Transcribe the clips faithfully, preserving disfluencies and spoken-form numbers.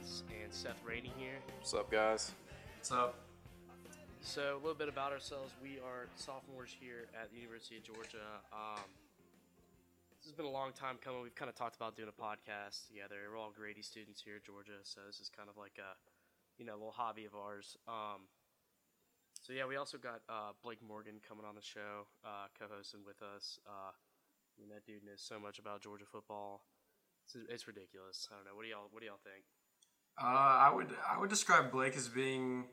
Lawrence and Seth Rady here. What's up, guys? What's up? So, a little bit about ourselves. We are sophomores here at the University of Georgia. Um, this has been a long time coming. We've kind of talked about doing a podcast together. We're all Grady students here at Georgia, so this is kind of like a, you know, little hobby of ours. Um, so, yeah, we also got uh, Blake Morgan coming on the show, uh, co-hosting with us. Uh, I mean, that dude knows so much about Georgia football. It's, it's ridiculous. I don't know. What do y'all, what do y'all think? Uh, I would I would describe Blake as being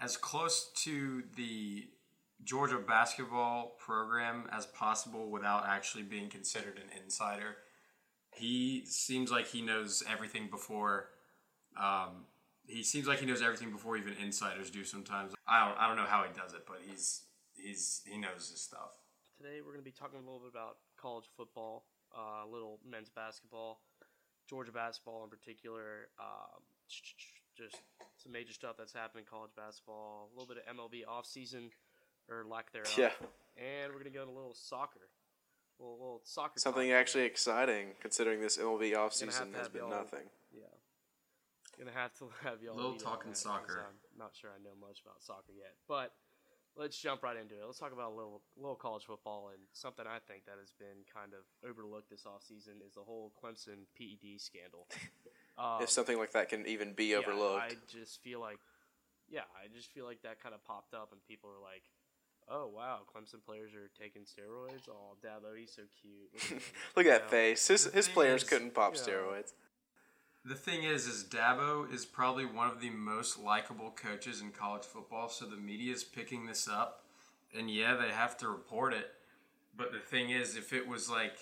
as close to the Georgia basketball program as possible without actually being considered an insider. He seems like he knows everything before. Um, he seems like he knows everything before even insiders do sometimes. I don't I don't know how he does it, but he's he's he knows his stuff. Today we're going to be talking a little bit about college football, uh, a little men's basketball, Georgia basketball in particular. Um, just some major stuff that's happening in college basketball, a little bit of M L B offseason or lack thereof. Yeah. And we're going to go into a little soccer. A little, little soccer. Something actually here. Exciting considering this M L B offseason has been nothing. Yeah. Going to have to have y'all. A little talking soccer. I'm not sure I know much about soccer yet, but let's jump right into it. Let's talk about a little, little college football, and something I think that has been kind of overlooked this offseason is the whole Clemson P E D scandal. Um, if something like that can even be yeah, overlooked. I just feel like, yeah, I just feel like that kind of popped up and people were like, oh, wow, Clemson players are taking steroids? Oh, Dabo, he's so cute. Look at, Look at that face. His, his players is, couldn't pop you know, steroids. The thing is, is Dabo is probably one of the most likable coaches in college football, so the media is picking this up, and yeah, they have to report it. But the thing is, if it was like,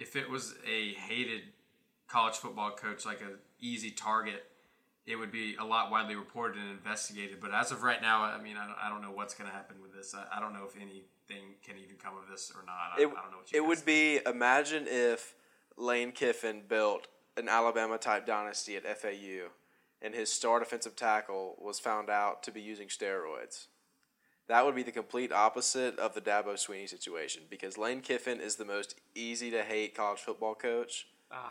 if it was a hated college football coach, like an easy target, it would be a lot widely reported and investigated. But as of right now, I mean, I don't, I don't know what's going to happen with this. I, I don't know if anything can even come of this or not. I, it, I don't know what you It would think. Be, imagine if Lane Kiffin built an Alabama-type dynasty at F A U and his star defensive tackle was found out to be using steroids. That would be the complete opposite of the Dabo Swinney situation because Lane Kiffin is the most easy-to-hate college football coach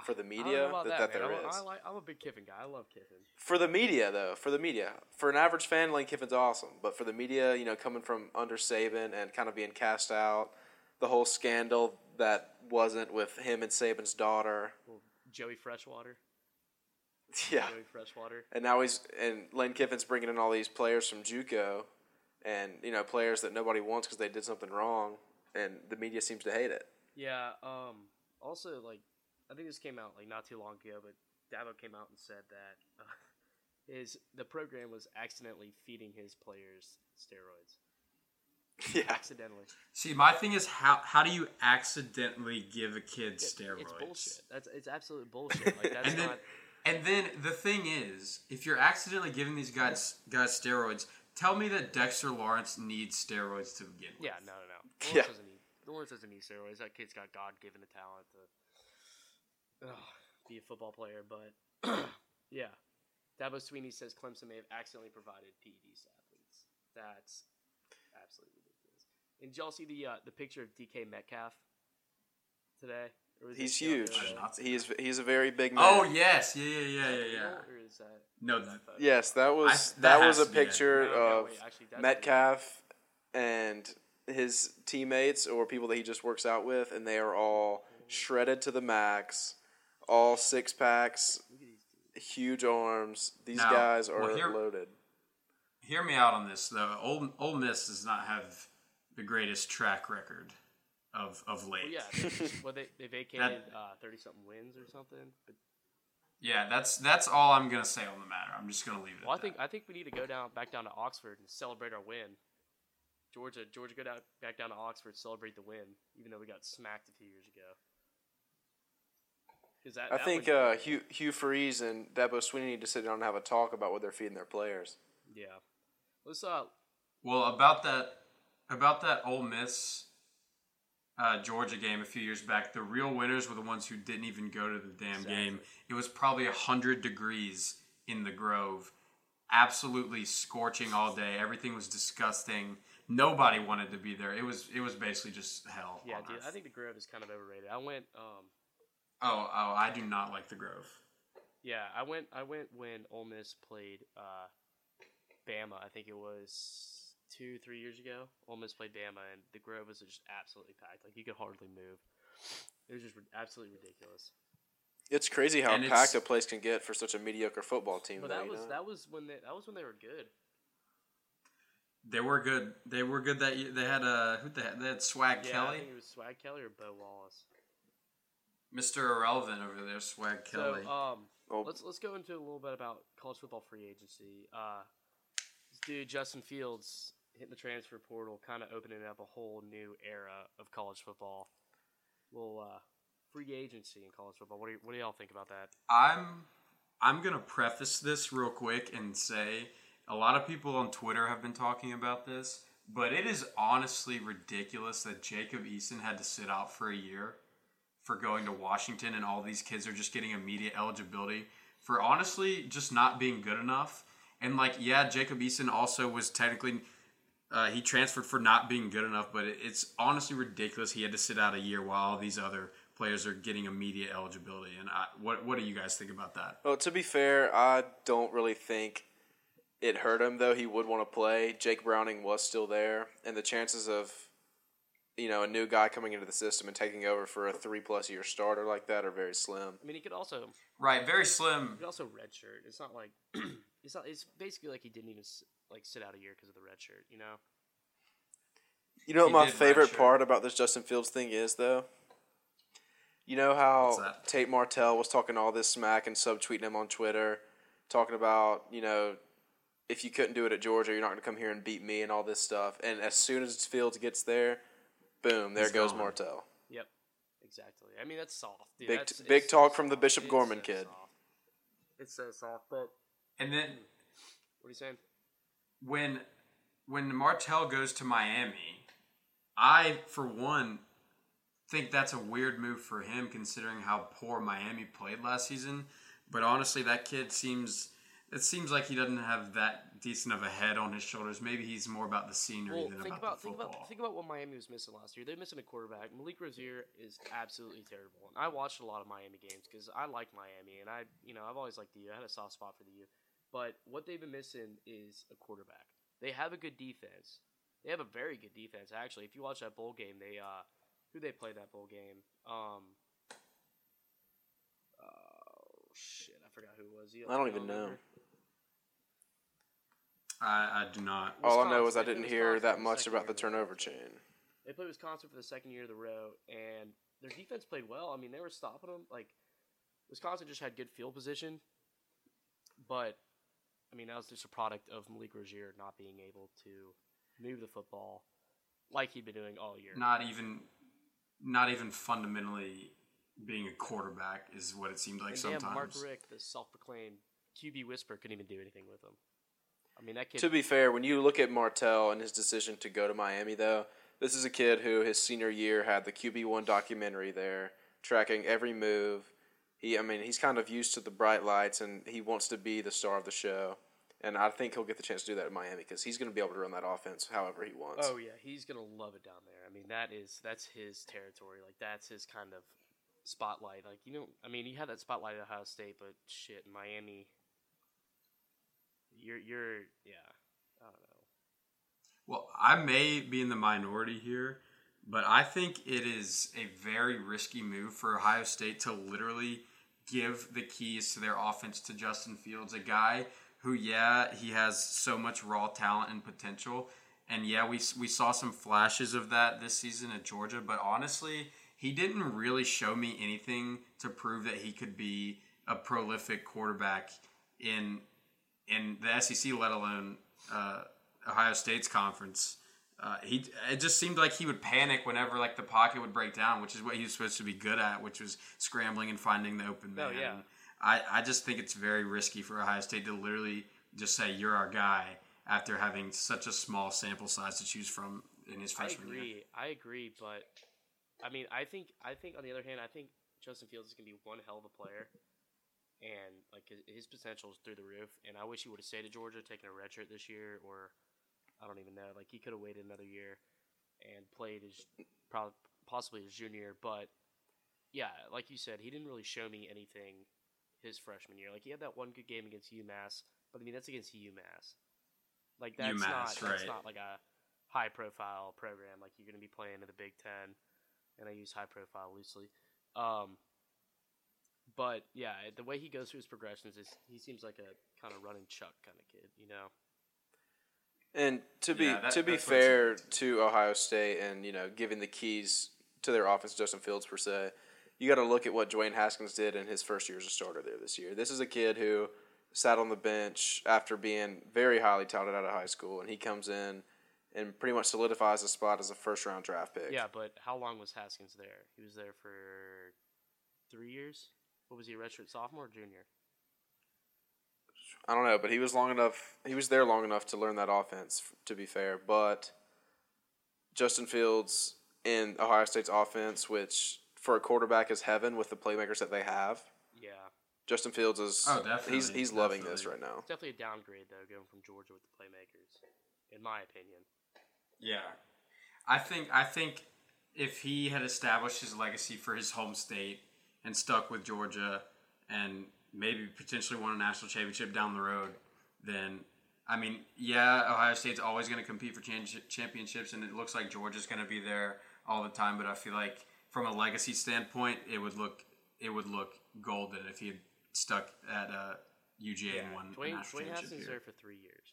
for the media that, that, that there I, is. I like, I'm a big Kiffin guy. I love Kiffin. For the media, though, for the media. For an average fan, Lane Kiffin's awesome. But for the media, you know, coming from under Saban and kind of being cast out, the whole scandal that wasn't with him and Saban's daughter. Well, Joey Freshwater. Yeah. Joey Freshwater. And now he's – and Lane Kiffin's bringing in all these players from JUCO and, you know, players that nobody wants because they did something wrong, and the media seems to hate it. Yeah. Um, also, like, I think this came out like not too long ago, but Dabo came out and said that uh, his the program was accidentally feeding his players steroids. Yeah, accidentally. See, my thing is how how do you accidentally give a kid steroids? It's bullshit. That's it's absolute bullshit. Like that's and then, not. And then the thing is, if you're accidentally giving these guys guys steroids, tell me that Dexter Lawrence needs steroids to begin with. Yeah, no, no, no. Lawrence yeah. doesn't need Lawrence doesn't need steroids. That kid's got God given the talent to Oh, be a football player, but yeah. Dabo Swinney says Clemson may have accidentally provided P E Ds to athletes. That's absolutely ridiculous. And did y'all see the uh, the picture of D K Metcalf today? Or was he's huge. He is he's a very big man. Oh yes, yeah, yeah, yeah, yeah. yeah. Or is that, no, that, that yes, that was I, that, that was a picture no, of no, wait, actually, Metcalf and his teammates or people that he just works out with, and they are all shredded to the max. All six packs, huge arms. These now, guys are well, hear, loaded. Hear me out on this, though. Ole, Ole Miss does not have the greatest track record of of late. Well, yeah, they, well, they, they vacated thirty-something uh, wins or something. But yeah, that's that's all I'm gonna say on the matter. I'm just gonna leave it. Well, at I think that. I think we need to go down back down to Oxford and celebrate our win. Georgia, Georgia, go down back down to Oxford, celebrate the win, even though we got smacked a few years ago. That, I that think uh, Hugh, Hugh Freeze and Dabo Swinney need to sit down and have a talk about what they're feeding their players. Yeah. Let's uh. Well, about that, about that Ole Miss uh, Georgia game a few years back, the real winners were the ones who didn't even go to the damn exactly. game. It was probably one hundred degrees in the Grove, absolutely scorching all day. Everything was disgusting. Nobody wanted to be there. It was it was basically just hell. Yeah, dude. Earth. I think the Grove is kind of overrated. I went. Um, Oh, oh! I do not like the Grove. Yeah, I went. I went when Ole Miss played uh, Bama. I think it was two, three years ago. Ole Miss played Bama, and the Grove was just absolutely packed. Like you could hardly move. It was just absolutely ridiculous. It's crazy how and packed a place can get for such a mediocre football team. Well, that though, was you know? that was when they, that was when they were good. They were good. They were good that year. They had a who they had, they had Swag yeah, Kelly. I think it was Swag Kelly or Bo Wallace. Mister Irrelevant over there, Swag Kelly. So, um, oh. let's let's go into a little bit about college football free agency. Uh, this dude Justin Fields hitting the transfer portal, kind of opening up a whole new era of college football. Well, uh, free agency in college football. What do you, what do y'all think about that? I'm I'm gonna preface this real quick and say. A lot of people on Twitter have been talking about this, but it is honestly ridiculous that Jacob Eason had to sit out for a year for going to Washington, and all these kids are just getting immediate eligibility for honestly just not being good enough. And like, yeah, Jacob Eason also was technically uh, he transferred for not being good enough, but it's honestly ridiculous he had to sit out a year while all these other players are getting immediate eligibility. And I, what what do you guys think about that? Well, to be fair, I don't really think. It hurt him, though. He would want to play. Jake Browning was still there. And the chances of, you know, a new guy coming into the system and taking over for a three-plus-year starter like that are very slim. I mean, he could also... Right, very slim. He could also redshirt. It's not like... it's not. It's basically like he didn't even, like, sit out a year because of the redshirt, you know? You know what my favorite redshirt. part about this Justin Fields thing is, though? You know how Tate Martell was talking all this smack and subtweeting him on Twitter, talking about, you know... if you couldn't do it at Georgia, you're not going to come here and beat me and all this stuff. And as soon as Fields gets there, boom, there He's goes gone. Martell. Yep, exactly. I mean, that's soft. Dude. Big that's, big talk so from soft. the Bishop it's Gorman so kid. Soft. It's so soft. But and then what are you saying? When when Martell goes to Miami, I for one think that's a weird move for him, considering how poor Miami played last season. But honestly, that kid seems. It seems like he doesn't have that decent of a head on his shoulders. Maybe he's more about the scenery well, than think about, about the football. Think about, think about what Miami was missing last year. They're missing a quarterback. Malik Rosier is absolutely terrible. And I watched a lot of Miami games because I like Miami, and I, you know, I've always liked the U. I had a soft spot for the U. But what they've been missing is a quarterback. They have a good defense. They have a very good defense, actually. If you watch that bowl game, they uh, who they played that bowl game? Um, oh shit, I forgot who it was. I don't even know. I, I do not. Wisconsin, all I know is I didn't hear that much about the turnover chain. They played Wisconsin for the second year of the row, and their defense played well. I mean, they were stopping them. Like, Wisconsin just had good field position, but, I mean, that was just a product of Malik Rosier not being able to move the football like he'd been doing all year. Not even, not even fundamentally being a quarterback is what it seemed like and sometimes. Mark Richt, the self-proclaimed Q B whisperer, couldn't even do anything with him. I mean, that kid. To be fair, when you look at Martell and his decision to go to Miami, though, this is a kid who his senior year had the Q B one documentary there, tracking every move. He, I mean, he's kind of used to the bright lights, and he wants to be the star of the show. And I think he'll get the chance to do that in Miami because he's going to be able to run that offense however he wants. Oh yeah, he's going to love it down there. I mean, that is that's his territory. Like that's his kind of spotlight. Like you know, I mean, he had that spotlight at Ohio State, but shit, Miami. You're, you're, yeah, I don't know. Well, I may be in the minority here, but I think it is a very risky move for Ohio State to literally give the keys to their offense to Justin Fields, a guy who, yeah, he has so much raw talent and potential. And, yeah, we, we saw some flashes of that this season at Georgia, but honestly, he didn't really show me anything to prove that he could be a prolific quarterback in – in the S E C, let alone uh, Ohio State's conference. Uh, he it just seemed like he would panic whenever like the pocket would break down, which is what he was supposed to be good at, which was scrambling and finding the open man. Oh, yeah. I, I just think it's very risky for Ohio State to literally just say, you're our guy, after having such a small sample size to choose from in his freshman year. I agree. I agree, but I mean, I think, I think on the other hand, I think Justin Fields is going to be one hell of a player. And like his, his potential is through the roof. And I wish he would have stayed at Georgia, taken a redshirt this year, or I don't even know. Like he could have waited another year and played his probably possibly his junior. But yeah, like you said, he didn't really show me anything his freshman year. Like, he had that one good game against UMass, but I mean, that's against UMass. Like, that's UMass, not right. that's not like a high profile program. Like, you're going to be playing in the Big Ten, and I use high profile loosely. Um, but yeah, the way he goes through his progressions is he seems like a kind of run and chuck kind of kid, you know. And to be yeah, that, to be fair to Ohio State, and you know, giving the keys to their offense, Justin Fields per se, you got to look at what Dwayne Haskins did in his first year as a starter there this year. This is a kid who sat on the bench after being very highly touted out of high school, and he comes in and pretty much solidifies the spot as a first round draft pick. Yeah, but how long was Haskins there? He was there for three years. What was he, a redshirt sophomore or junior? I don't know, but he was long enough. He was there long enough to learn that offense, to be fair. But Justin Fields in Ohio State's offense, which for a quarterback is heaven with the playmakers that they have. Yeah. Justin Fields is oh, definitely. he's he's definitely. loving this right now. It's definitely a downgrade though, going from Georgia with the playmakers, in my opinion. Yeah, I think I think if he had established his legacy for his home state and stuck with Georgia and maybe potentially won a national championship down the road, then, I mean, yeah, Ohio State's always going to compete for championships, and it looks like Georgia's going to be there all the time, but I feel like from a legacy standpoint, it would look it would look golden if he had stuck at uh, U G A yeah, and won Dwayne, a national Dwayne championship. Dwayne Haskins there for three years.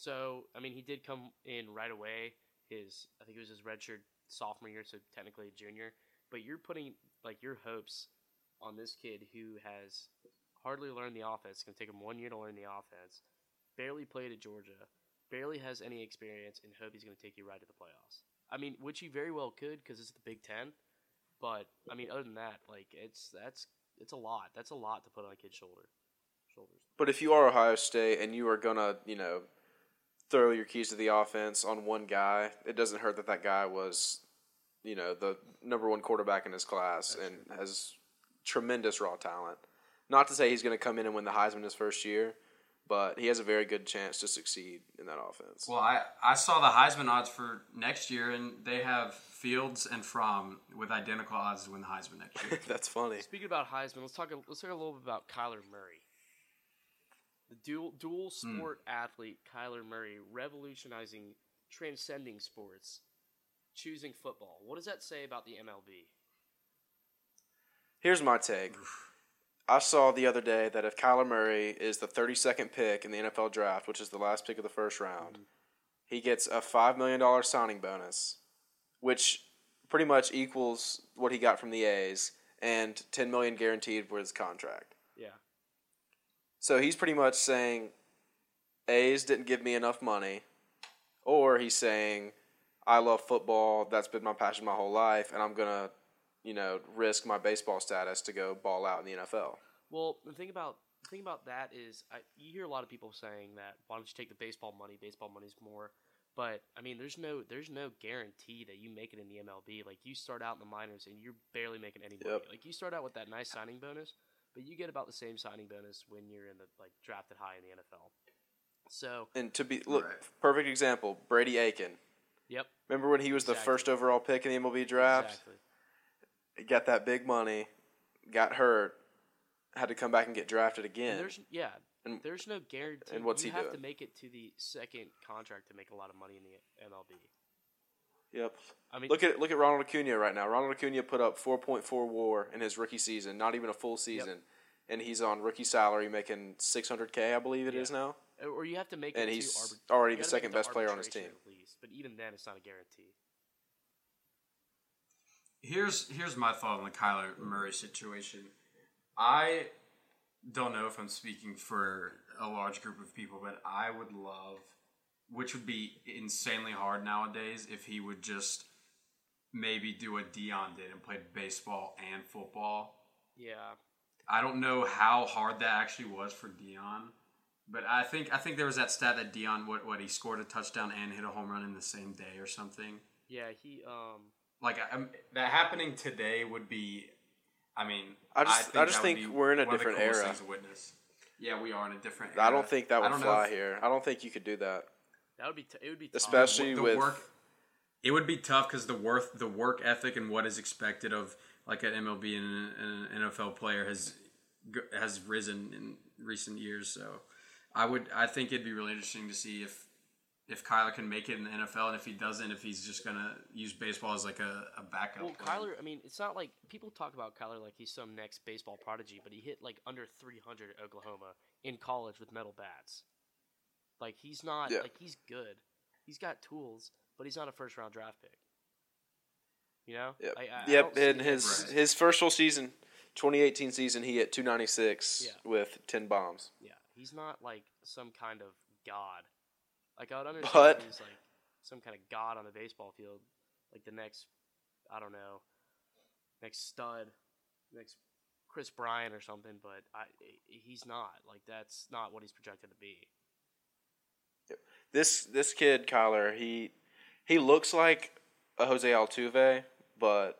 So, I mean, he did come in right away. His I think it was his redshirt sophomore year, so technically a junior. But you're putting, like, your hopes on this kid who has hardly learned the offense. It's going to take him one year to learn the offense. Barely played at Georgia. Barely has any experience, and hope he's going to take you right to the playoffs. I mean, which he very well could because it's the Big Ten. But, I mean, other than that, like, it's that's it's a lot. That's a lot to put on a kid's shoulder. shoulders. But if you are Ohio State and you are going to, you know, throw your keys to the offense on one guy, it doesn't hurt that that guy was, you know, the number one quarterback in his class that's and true. has – tremendous raw talent. Not to say he's going to come in and win the Heisman his first year, but he has a very good chance to succeed in that offense. Well, I, I saw the Heisman odds for next year, and they have Fields and Fromm with identical odds to win the Heisman next year. That's funny. Speaking about Heisman, let's talk. Let's talk a little bit about Kyler Murray, the dual dual sport mm. athlete Kyler Murray, revolutionizing, transcending sports, choosing football. What does that say about the M L B? Here's my take. I saw the other day that if Kyler Murray is the thirty-second pick in the N F L draft, which is the last pick of the first round, mm-hmm. he gets a five million dollars signing bonus, which pretty much equals what he got from the A's, and ten million dollars guaranteed for his contract. Yeah. So he's pretty much saying, A's didn't give me enough money, or he's saying, I love football, that's been my passion my whole life, and I'm going to you know, risk my baseball status to go ball out in the N F L. Well, the thing about the thing about that is I, you hear a lot of people saying that, why don't you take the baseball money? Baseball money's more. But, I mean, there's no there's no guarantee that you make it in the M L B. Like, you start out in the minors and you're barely making any money. Yep. Like, you start out with that nice signing bonus, but you get about the same signing bonus when you're in the like drafted high in the N F L. So And to be – look, right. perfect example, Brady Aiken. Yep. Remember when he was exactly. the first overall pick in the M L B draft? Exactly. Got that big money, got hurt, had to come back and get drafted again. And there's, yeah, and, there's no guarantee. And what's you he have doing? to make it to the second contract to make a lot of money in the M L B. Yep. I mean, look at look at Ronald Acuna right now. Ronald Acuna put up four point four WAR in his rookie season, not even a full season, yep. and he's on rookie salary making six hundred K, I believe it yeah. is now. Or you have to make, and it he's arbit- already the second best player on his team. At least. But even then, it's not a guarantee. Here's here's my thought on the Kyler Murray situation. I don't know if I'm speaking for a large group of people, but I would love, which would be insanely hard nowadays, if he would just maybe do what Deion did and played baseball and football. Yeah. I don't know how hard that actually was for Deion, but I think I think there was that stat that Deion, what, what he scored a touchdown and hit a home run in the same day or something. Yeah, he... um. Like, I'm, that happening today would be, I mean, I just I think, I just think we're in a different era. Yeah, we are in a different era. I don't think that would fly if, here. I don't think you could do that. That would be t- it would be tough. Especially the, the with work, it would be tough because the worth the work ethic and what is expected of like an M L B and an N F L player has has risen in recent years. So I would, I think it'd be really interesting to see if, if Kyler can make it in the N F L, and if he doesn't, if he's just going to use baseball as like a, a backup. Well, Kyler, I mean, it's not like people talk about Kyler like he's some next baseball prodigy, but he hit like under three hundred at Oklahoma in college with metal bats. Like he's not, yeah. like he's good. He's got tools, but he's not a first round draft pick. You know? Yep. I, I, yep. I and his, right. his first full season, twenty eighteen season, he hit two ninety-six yeah. with ten bombs. Yeah. He's not like some kind of god. Like, I would understand but, he's like some kind of god on the baseball field. Like the next, I don't know, next stud, next Chris Bryant or something. But I, he's not. Like, that's not what he's projected to be. This this kid, Kyler, he he looks like a Jose Altuve, but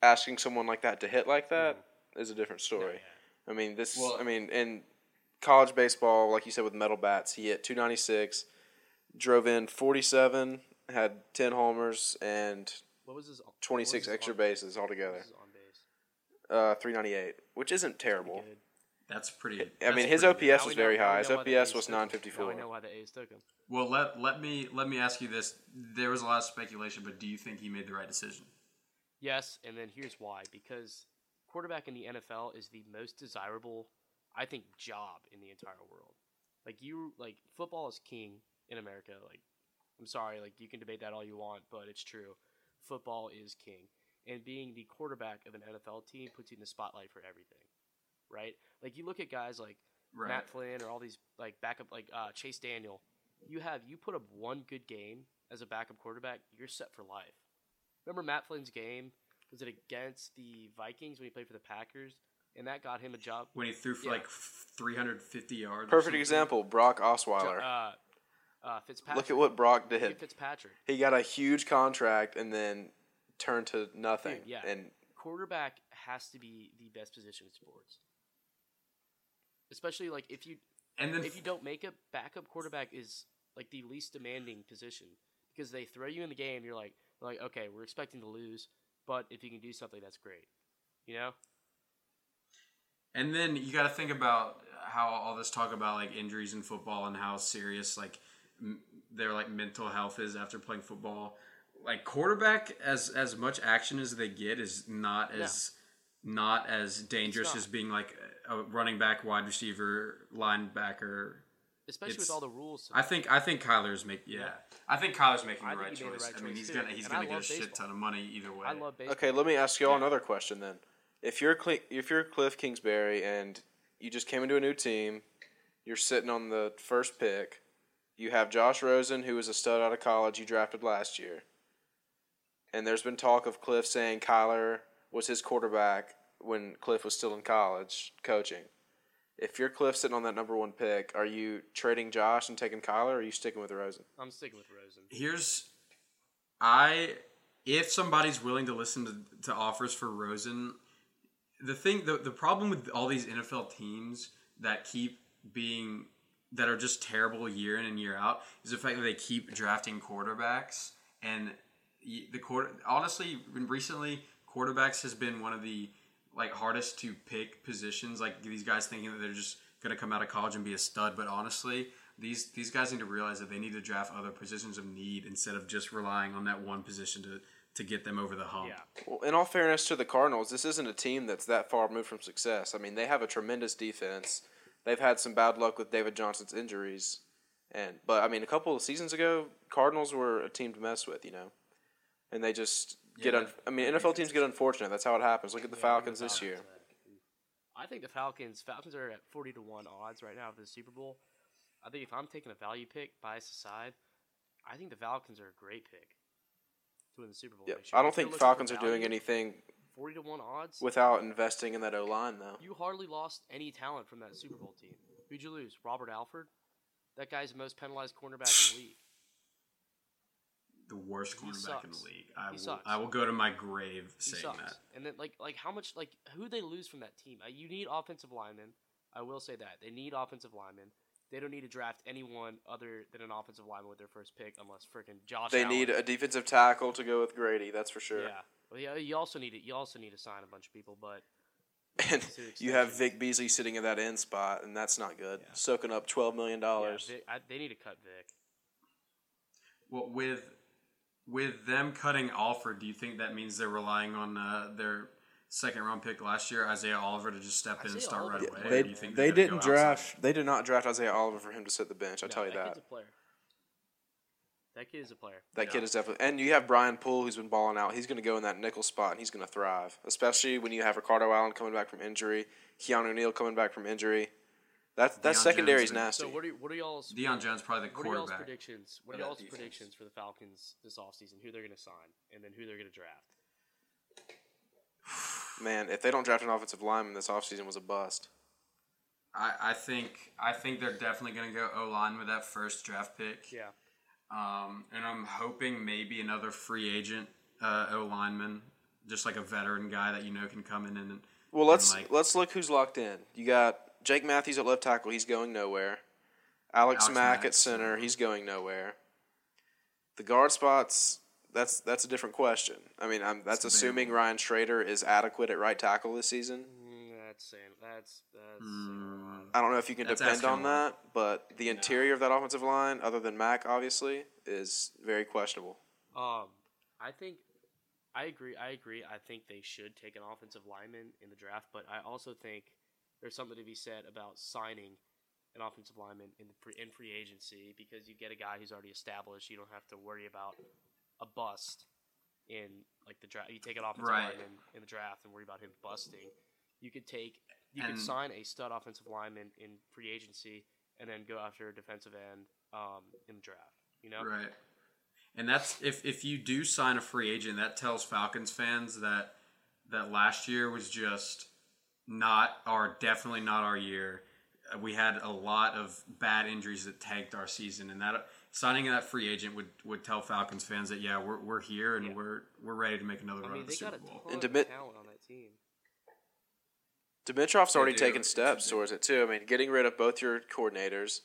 asking someone like that to hit like that mm. is a different story. No, yeah. I mean, this. Well, I mean, in college baseball, like you said, with metal bats, he hit two ninety-six, drove in forty-seven, had ten homers, and what was his, twenty-six what was his extra bases altogether. What was his on base? Uh, three ninety-eight, which isn't terrible. Good. That's pretty. I that's mean, his O P S was very high. His O P S was nine fifty-four. I know why the A's took him. Well, let let me let me ask you this. There was a lot of speculation, but do you think he made the right decision? Yes, and then here's why. Because quarterback in the N F L is the most desirable, I think, job in the entire world. Like you, like football is king in America. Like, I'm sorry, like you can debate that all you want, but it's true. Football is king, and being the quarterback of an N F L team puts you in the spotlight for everything. Right? Like, you look at guys like right. Matt Flynn or all these, like, backup, like uh, Chase Daniel. You have, you put up one good game as a backup quarterback, you're set for life. Remember Matt Flynn's game? Was it against the Vikings when he played for the Packers? And that got him a job. When he threw for, yeah. like, three hundred fifty yards. Perfect example, Brock Osweiler. Uh, uh, Fitzpatrick. Look at what Brock did. Look at Fitzpatrick. He got a huge contract and then turned to nothing. Dude, yeah. And quarterback has to be the best position in sports. Especially like if you, and then if you don't make it, backup quarterback is like the least demanding position because they throw you in the game. You're like, like okay, we're expecting to lose, but if you can do something, that's great, you know. And then you got to think about how all this talk about like injuries in football and how serious like m- their like mental health is after playing football. Like quarterback, as as much action as they get, is not as no. not as dangerous as being like. A running back, wide receiver, linebacker. Especially it's, with all the rules. Tonight. I think I think Kyler's make yeah. yeah. I think Kyler's making the right choice. the right choice. I mean, he's too. gonna he's and gonna get a baseball. shit ton of money either way. I love baseball. Okay, let me ask y'all yeah. another question then. If you're Cle- if you're Cliff Kingsbury and you just came into a new team, you're sitting on the first pick. You have Josh Rosen, who was a stud out of college you drafted last year, and there's been talk of Cliff saying Kyler was his quarterback when Cliff was still in college coaching. If you're Cliff sitting on that number one pick, are you trading Josh and taking Kyler, or are you sticking with Rosen? I'm sticking with Rosen. Here's – I – if somebody's willing to listen to, to offers for Rosen, the thing the, – the problem with all these N F L teams that keep being – that are just terrible year in and year out is the fact that they keep drafting quarterbacks. And the quarter, honestly, recently, quarterbacks has been one of the – like hardest to pick positions. Like these guys thinking that they're just going to come out of college and be a stud, but honestly, these these guys need to realize that they need to draft other positions of need instead of just relying on that one position to to get them over the hump. Yeah. Well, in all fairness to the Cardinals, this isn't a team that's that far removed from success. I mean, they have a tremendous defense. They've had some bad luck with David Johnson's injuries, and but I mean, a couple of seasons ago, Cardinals were a team to mess with, you know, and they just. Get un- I mean, N F L teams get unfortunate. That's how it happens. Look at the yeah, Falcons the this Falcons, year. I think the Falcons Falcons are at forty to one odds right now for the Super Bowl. I think if I'm taking a value pick, bias aside, I think the Falcons are a great pick to win the Super Bowl. Yep. I don't think Falcons are doing anything forty to one odds without investing in that O-line, though. You hardly lost any talent from that Super Bowl team. Who'd you lose? Robert Alford? That guy's the most penalized cornerback in the league. The worst cornerback in the league. I will, I will go to my grave saying that. And then, like, like how much, like, who they lose from that team? You need offensive linemen. I will say that they need offensive linemen. They don't need to draft anyone other than an offensive lineman with their first pick, unless freaking Josh. They Allen. need a defensive tackle to go with Grady. That's for sure. Yeah. Well, yeah. You also need it. You also need to sign a bunch of people, but And you have Vic Beasley sitting in that end spot, and that's not good. Yeah. Soaking up twelve million dollars. Yeah, Vic, I, they need to cut Vic. Well, with with them cutting Alford, do you think that means they're relying on uh, their second-round pick last year, Isaiah Oliver, to just step in Isaiah and start Oliver. right away? They, do you think they didn't draft. Outside? They did not draft Isaiah Oliver for him to sit the bench. I'll no, tell you that. That kid's a player. That kid is a player. That yeah. kid is definitely – and you have Brian Poole who's been balling out. He's going to go in that nickel spot, and he's going to thrive, especially when you have Ricardo Allen coming back from injury, Keanu Neal coming back from injury. That, that secondary is nasty. So what are, what are y'all's – Deion Jones probably the quarterback. What are y'all's predictions, what are y'all's predictions for the Falcons this offseason, who they're going to sign, and then who they're going to draft? Man, if they don't draft an offensive lineman, this offseason was a bust. I, I think I think they're definitely going to go O-line with that first draft pick. Yeah. Um, and I'm hoping maybe another free agent uh, O-lineman, just like a veteran guy that you know can come in and – Well, let's and like, let's look who's locked in. You got Jake Matthews at left tackle. He's going nowhere. Alex, Alex Mack, Mack at center. He's going nowhere. The guard spots, that's that's a different question. I mean, I'm, that's it's assuming bad. Ryan Schrader is adequate at right tackle this season. That's that's that's. Mm. I don't know if you can that's depend on that, but the yeah. interior of that offensive line, other than Mack, obviously, is very questionable. Um, I think I agree. I agree. I think they should take an offensive lineman in the draft, but I also think there's something to be said about signing an offensive lineman in the free, in free agency because you get a guy who's already established. You don't have to worry about a bust in like the draft. You take an offensive right. lineman in the draft and worry about him busting. You could take, you and could sign a stud offensive lineman in free agency, and then go after a defensive end um, in the draft. You know, right? And that's if, if you do sign a free agent, that tells Falcons fans that that last year was just not our definitely not our year. We had a lot of bad injuries that tanked our season, and that signing that free agent would, would tell Falcons fans that yeah, we're we're here and yeah. we're we're ready to make another I run mean, at the Super Bowl. And Demit- talent on that team. Dimitrov's already taken steps towards it, too. I mean, getting rid of both your coordinators,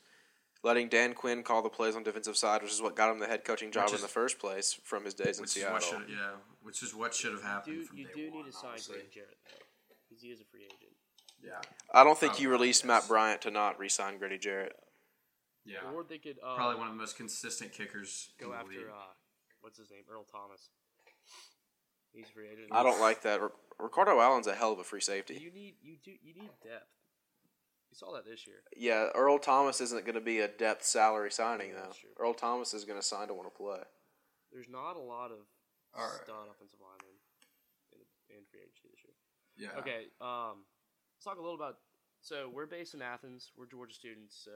letting Dan Quinn call the plays on defensive side, which is what got him the head coaching job in the first place from his days in Seattle. Yeah, which is what should have happened from day one. You do need to sign Graham Jarrett, though, because he is a free agent. Yeah. I don't think you released Matt Bryant to not re-sign Grady Jarrett. Yeah. Or they could uh, probably one of the most consistent kickers. Go after, uh, what's his name, Earl Thomas. He's a free agent. I don't like that. Ricardo Allen's a hell of a free safety. You need you do you need depth. You saw that this year. Yeah, Earl Thomas isn't going to be a depth salary signing though. Earl Thomas is going to sign to want to play. There's not a lot of right. stud offensive linemen in, in free agency this year. Yeah. Okay. Um, let's talk a little about. So we're based in Athens. We're Georgia students. So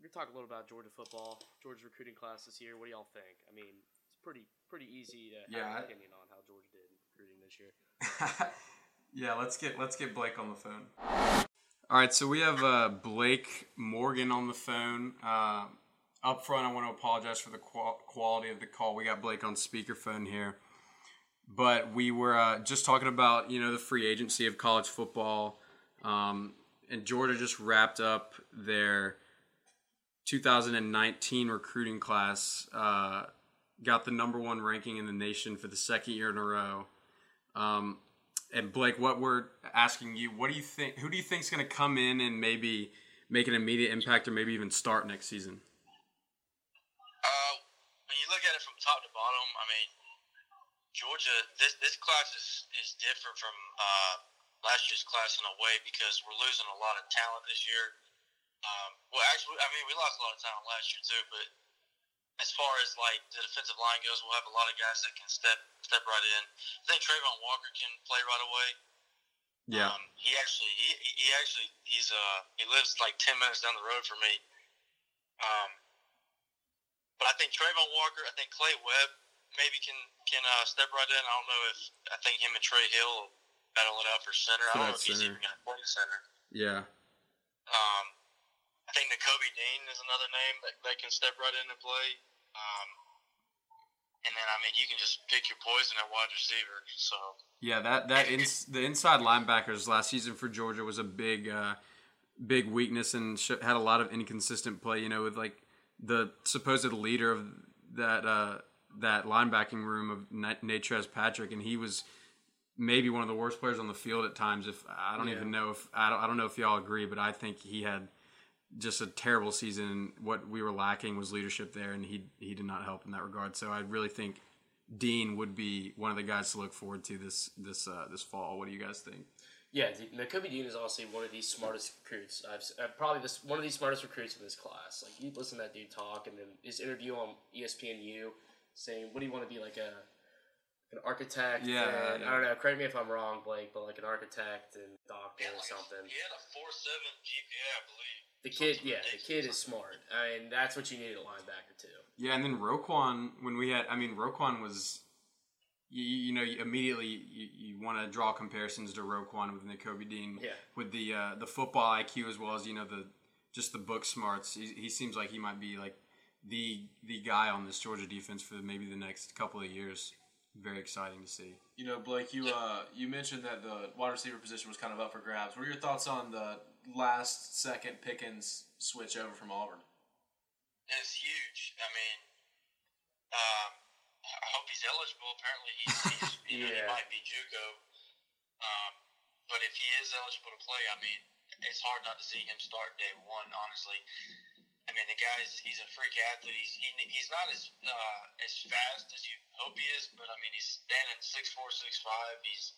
we're going to talk a little about Georgia football, Georgia's recruiting class this year. What do y'all think? I mean, it's pretty pretty easy to yeah, have an I, opinion on how Georgia did. This year. yeah, let's get let's get Blake on the phone. All right, so we have uh, Blake Morgan on the phone. Uh, up front, I want to apologize for the qu- quality of the call. We got Blake on speakerphone here, but we were uh, just talking about you know the free agency of college football, um, and Georgia just wrapped up their two thousand nineteen recruiting class. Uh, got the number one ranking in the nation for the second year in a row. Um, and Blake, what we're asking you, what do you think, who do you think is going to come in and maybe make an immediate impact or maybe even start next season? Uh, when you look at it from top to bottom, I mean, Georgia, this, this class is, is different from, uh, last year's class in a way because we're losing a lot of talent this year. Um, well, actually, I mean, we lost a lot of talent last year too, but as far as, like, the defensive line goes, we'll have a lot of guys that can step step right in. I think Trayvon Walker can play right away. Yeah. Um, he actually, he, he actually, he's, uh, he lives, like, ten minutes down the road from me. Um, but I think Trayvon Walker, I think Clay Webb maybe can, can uh, step right in. I don't know if, I think him and Trey Hill will battle it out for center. I don't know if he's even going to play center. Yeah. Um, I think Nakobe Dean is another name that, that can step right in and play. Um, and then, I mean, you can just pick your poison at wide receiver. So yeah, that that in, the inside linebackers last season for Georgia was a big, uh, big weakness and sh- had a lot of inconsistent play. You know, with like the supposed leader of that uh, that linebacking room of N- Natrez Patrick, and he was maybe one of the worst players on the field at times. If I don't yeah. even know if I don't, I don't know if y'all agree, but I think he had just a terrible season. What we were lacking was leadership there, and he he did not help in that regard. So I really think Dean would be one of the guys to look forward to this this uh, this fall. What do you guys think? Yeah, Nakobe Dean is honestly one of the smartest recruits. I've uh, probably this, one of the smartest recruits in this class. Like, you listen to that dude talk, and then his interview on E S P N U saying, "What do you want to be, like a an architect?" Yeah, and, yeah, I don't know. Correct me if I'm wrong, Blake, but like an architect and doctor yeah, like or something. He had a four point seven G P A, I believe. The kid, yeah, the kid is smart. I mean, that's what you need at linebacker too. Yeah, and then Roquan, when we had, I mean, Roquan was. You, you know, you immediately you, you want to draw comparisons to Roquan with Nakobe Dean, yeah. with the uh, the football I Q as well as, you know, the just the book smarts. He, he seems like he might be like the the guy on this Georgia defense for maybe the next couple of years. Very exciting to see. You know, Blake, you uh, you mentioned that the wide receiver position was kind of up for grabs. What are your thoughts on the last second Pickens switch over from Auburn? It's huge. I mean. Um, I hope he's eligible. Apparently, he's, he's you know, yeah. he might be JUCO. Um, but if he is eligible to play, I mean, it's hard not to see him start day one, honestly. I mean, the guy's, he's a freak athlete. He's he, he's not as uh, as fast as you hope he is, but, I mean, he's standing six four, six five. He's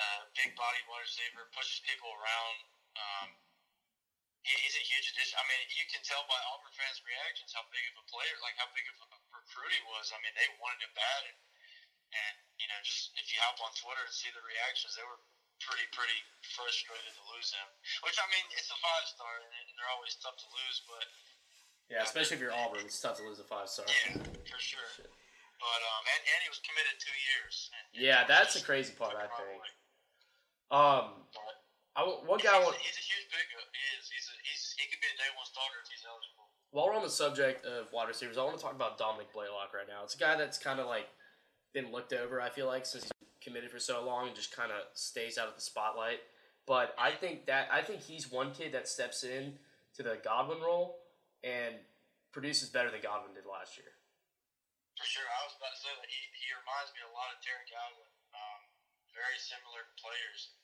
a uh, big-body wide receiver, pushes people around. Um, he, he's a huge addition. I mean, you can tell by Auburn fans' reactions how big of a player, like how big of a recruit he was. I mean, they wanted him bad, and, and you know, just if you hop on Twitter and see the reactions, they were pretty, pretty frustrated to lose him. Which, I mean, it's a five star, and they're always tough to lose, but yeah, especially you know, if you're Auburn, it's tough to lose a five star. Yeah, for sure. Shit. But um, and, and he was committed two years. And, yeah, that's the crazy part, I think. Way. Um, but, I one guy. He's, I want, he's a huge pickup. He is. He's a, he's he could be a day one starter if he's eligible. While we're on the subject of wide receivers, I want to talk about Dominic Blaylock right now. It's a guy that's kind of like been looked over, I feel like, since he's committed for so long and just kind of stays out of the spotlight. But I think that I think he's one kid that steps in to the Godwin role and produces better than Godwin did last year. For sure. I was about to say that he, he reminds me a lot of Terry Godwin. Um, very similar players.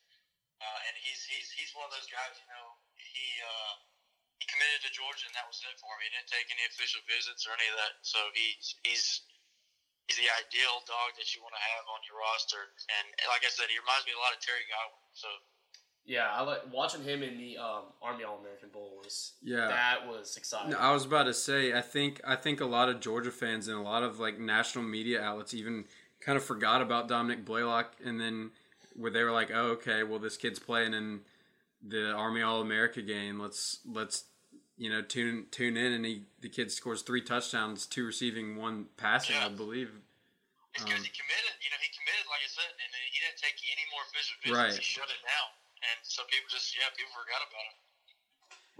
Uh, and he's, he's, he's one of those guys, you know, he uh, – he committed to Georgia, and that was it for him. He didn't take any official visits or any of that. So he's he's he's the ideal dog that you want to have on your roster. And like I said, he reminds me a lot of Terry Godwin. So yeah, I like watching him in the um, Army All American Bowl was yeah. that was exciting. No, I was about to say, I think I think a lot of Georgia fans and a lot of like national media outlets even kind of forgot about Dominic Blaylock, and then where they were like, oh, okay, well this kid's playing in the Army All America game. Let's let's. You know, tune tune in, and he the kid scores three touchdowns, two receiving, one passing, yeah. I believe. It's because um, he committed. You know, he committed, like I said, and then he didn't take any more official visits. Right. He shut it down, and so people just yeah, people forgot about him.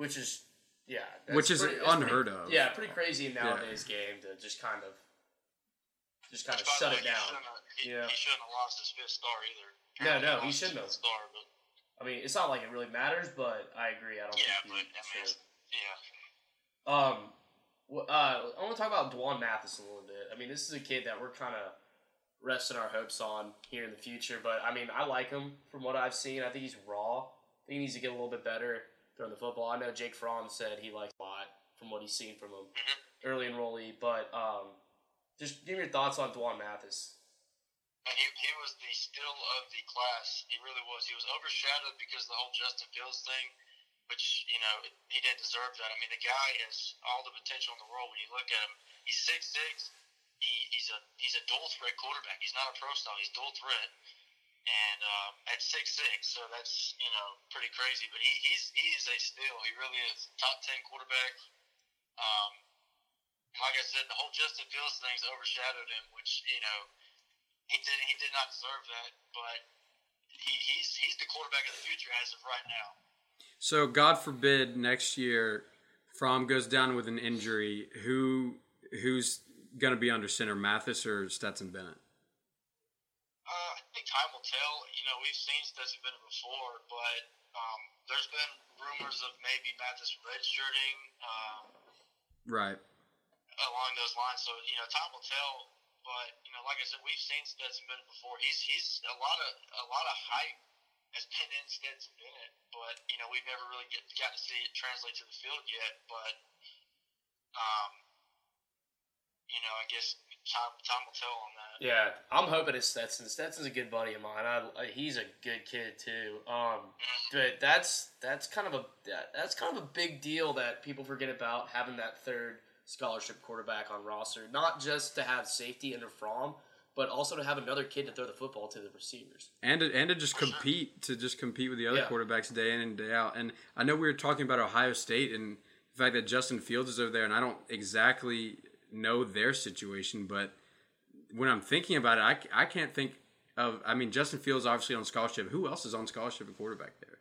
Which is yeah, that's which is pretty, unheard pretty, of. Yeah, pretty crazy in nowadays yeah. game to just kind of just kind which of shut way, it down. He, yeah. he shouldn't have lost his fifth star either. Apparently no, no, he, he shouldn't have. Star, but, I mean, it's not like it really matters, but I agree. I don't. Yeah, think but he, Yeah. Um, uh, I want to talk about Dwan Mathis a little bit. I mean, this is a kid that we're kind of resting our hopes on here in the future. But, I mean, I like him from what I've seen. I think he's raw. I think he needs to get a little bit better throwing the football. I know Jake Fromm said he likes a lot from what he's seen from him early enrollee. But um, just give me your thoughts on Dwan Mathis. He, he was the still of the class. He really was. He was overshadowed because of the whole Justin Fields thing. Which, you know, he didn't deserve that. I mean, the guy has all the potential in the world when you look at him. He's six six. He, he's a he's a dual-threat quarterback. He's not a pro style. He's dual-threat. And um, at six six, so that's, you know, pretty crazy. But he, he's he is a steal. He really is top ten quarterback. Um, like I said, the whole Justin Fields thing's overshadowed him, which, you know, he did, he did not deserve that. But he, he's he's the quarterback of the future as of right now. So, God forbid, next year, Fromm goes down with an injury. Who Who's going to be under center, Mathis or Stetson Bennett? Uh, I think time will tell. You know, we've seen Stetson Bennett before, but um, there's been rumors of maybe Mathis redshirting. Um, right. Along those lines. So, you know, time will tell. But you know, like I said, we've seen Stetson Bennett before. He's he's a lot of a lot of hype has been in Stetson Bennett, but you know, we've never really get got to see it translate to the field yet. But um, you know, I guess Tom Tom will tell on that. Yeah, I'm hoping it's Stetson. Stetson's a good buddy of mine. I, he's a good kid too. Um, but that's that's kind of a that, that's kind of a big deal that people forget about, having that third scholarship quarterback on roster, not just to have safety and a Fromm, but also to have another kid to throw the football to the receivers. And to, and to just compete, to just compete with the other yeah. quarterbacks day in and day out. And I know we were talking about Ohio State and the fact that Justin Fields is over there, and I don't exactly know their situation, but when I'm thinking about it, I, I can't think of, I mean, Justin Fields obviously on scholarship. Who else is on scholarship at quarterback there?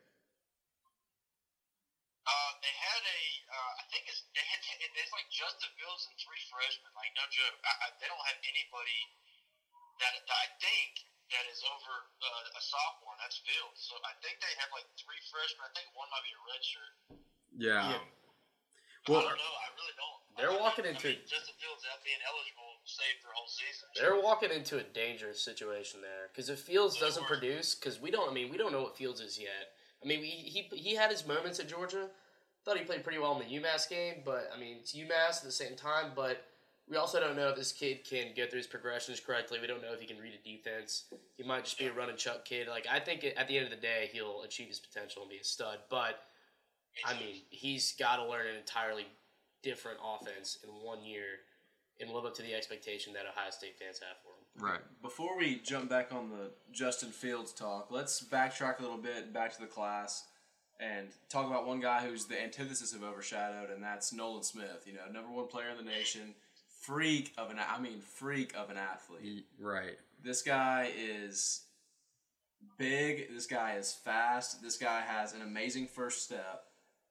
Justin Fields and three freshmen, like no joke. I, I, they don't have anybody that, that I think that is over uh, a sophomore. And that's Fields. So I think they have like three freshmen. I think one might be a redshirt. Yeah. Um, well, I don't know. I really don't. They're I, walking I mean, into I mean, Justin Fields out being eligible saved their whole season. They're walking into a dangerous situation there, because if Fields doesn't produce, because we don't. I mean, we don't know what Fields is yet. I mean, we, he he had his moments at Georgia. Thought he played pretty well in the UMass game, but, I mean, it's UMass at the same time, but we also don't know if this kid can go through his progressions correctly. We don't know if he can read a defense. He might just be a run-and-chuck kid. Like, I think at the end of the day, he'll achieve his potential and be a stud, but, I mean, he's got to learn an entirely different offense in one year and live up to the expectation that Ohio State fans have for him. Right. Before we jump back on the Justin Fields talk, let's backtrack a little bit, back to the class, and talk about one guy who's the antithesis of overshadowed, and that's Nolan Smith. You know, number one player in the nation, freak of an I mean, freak of an athlete. Right. This guy is big. This guy is fast. This guy has an amazing first step.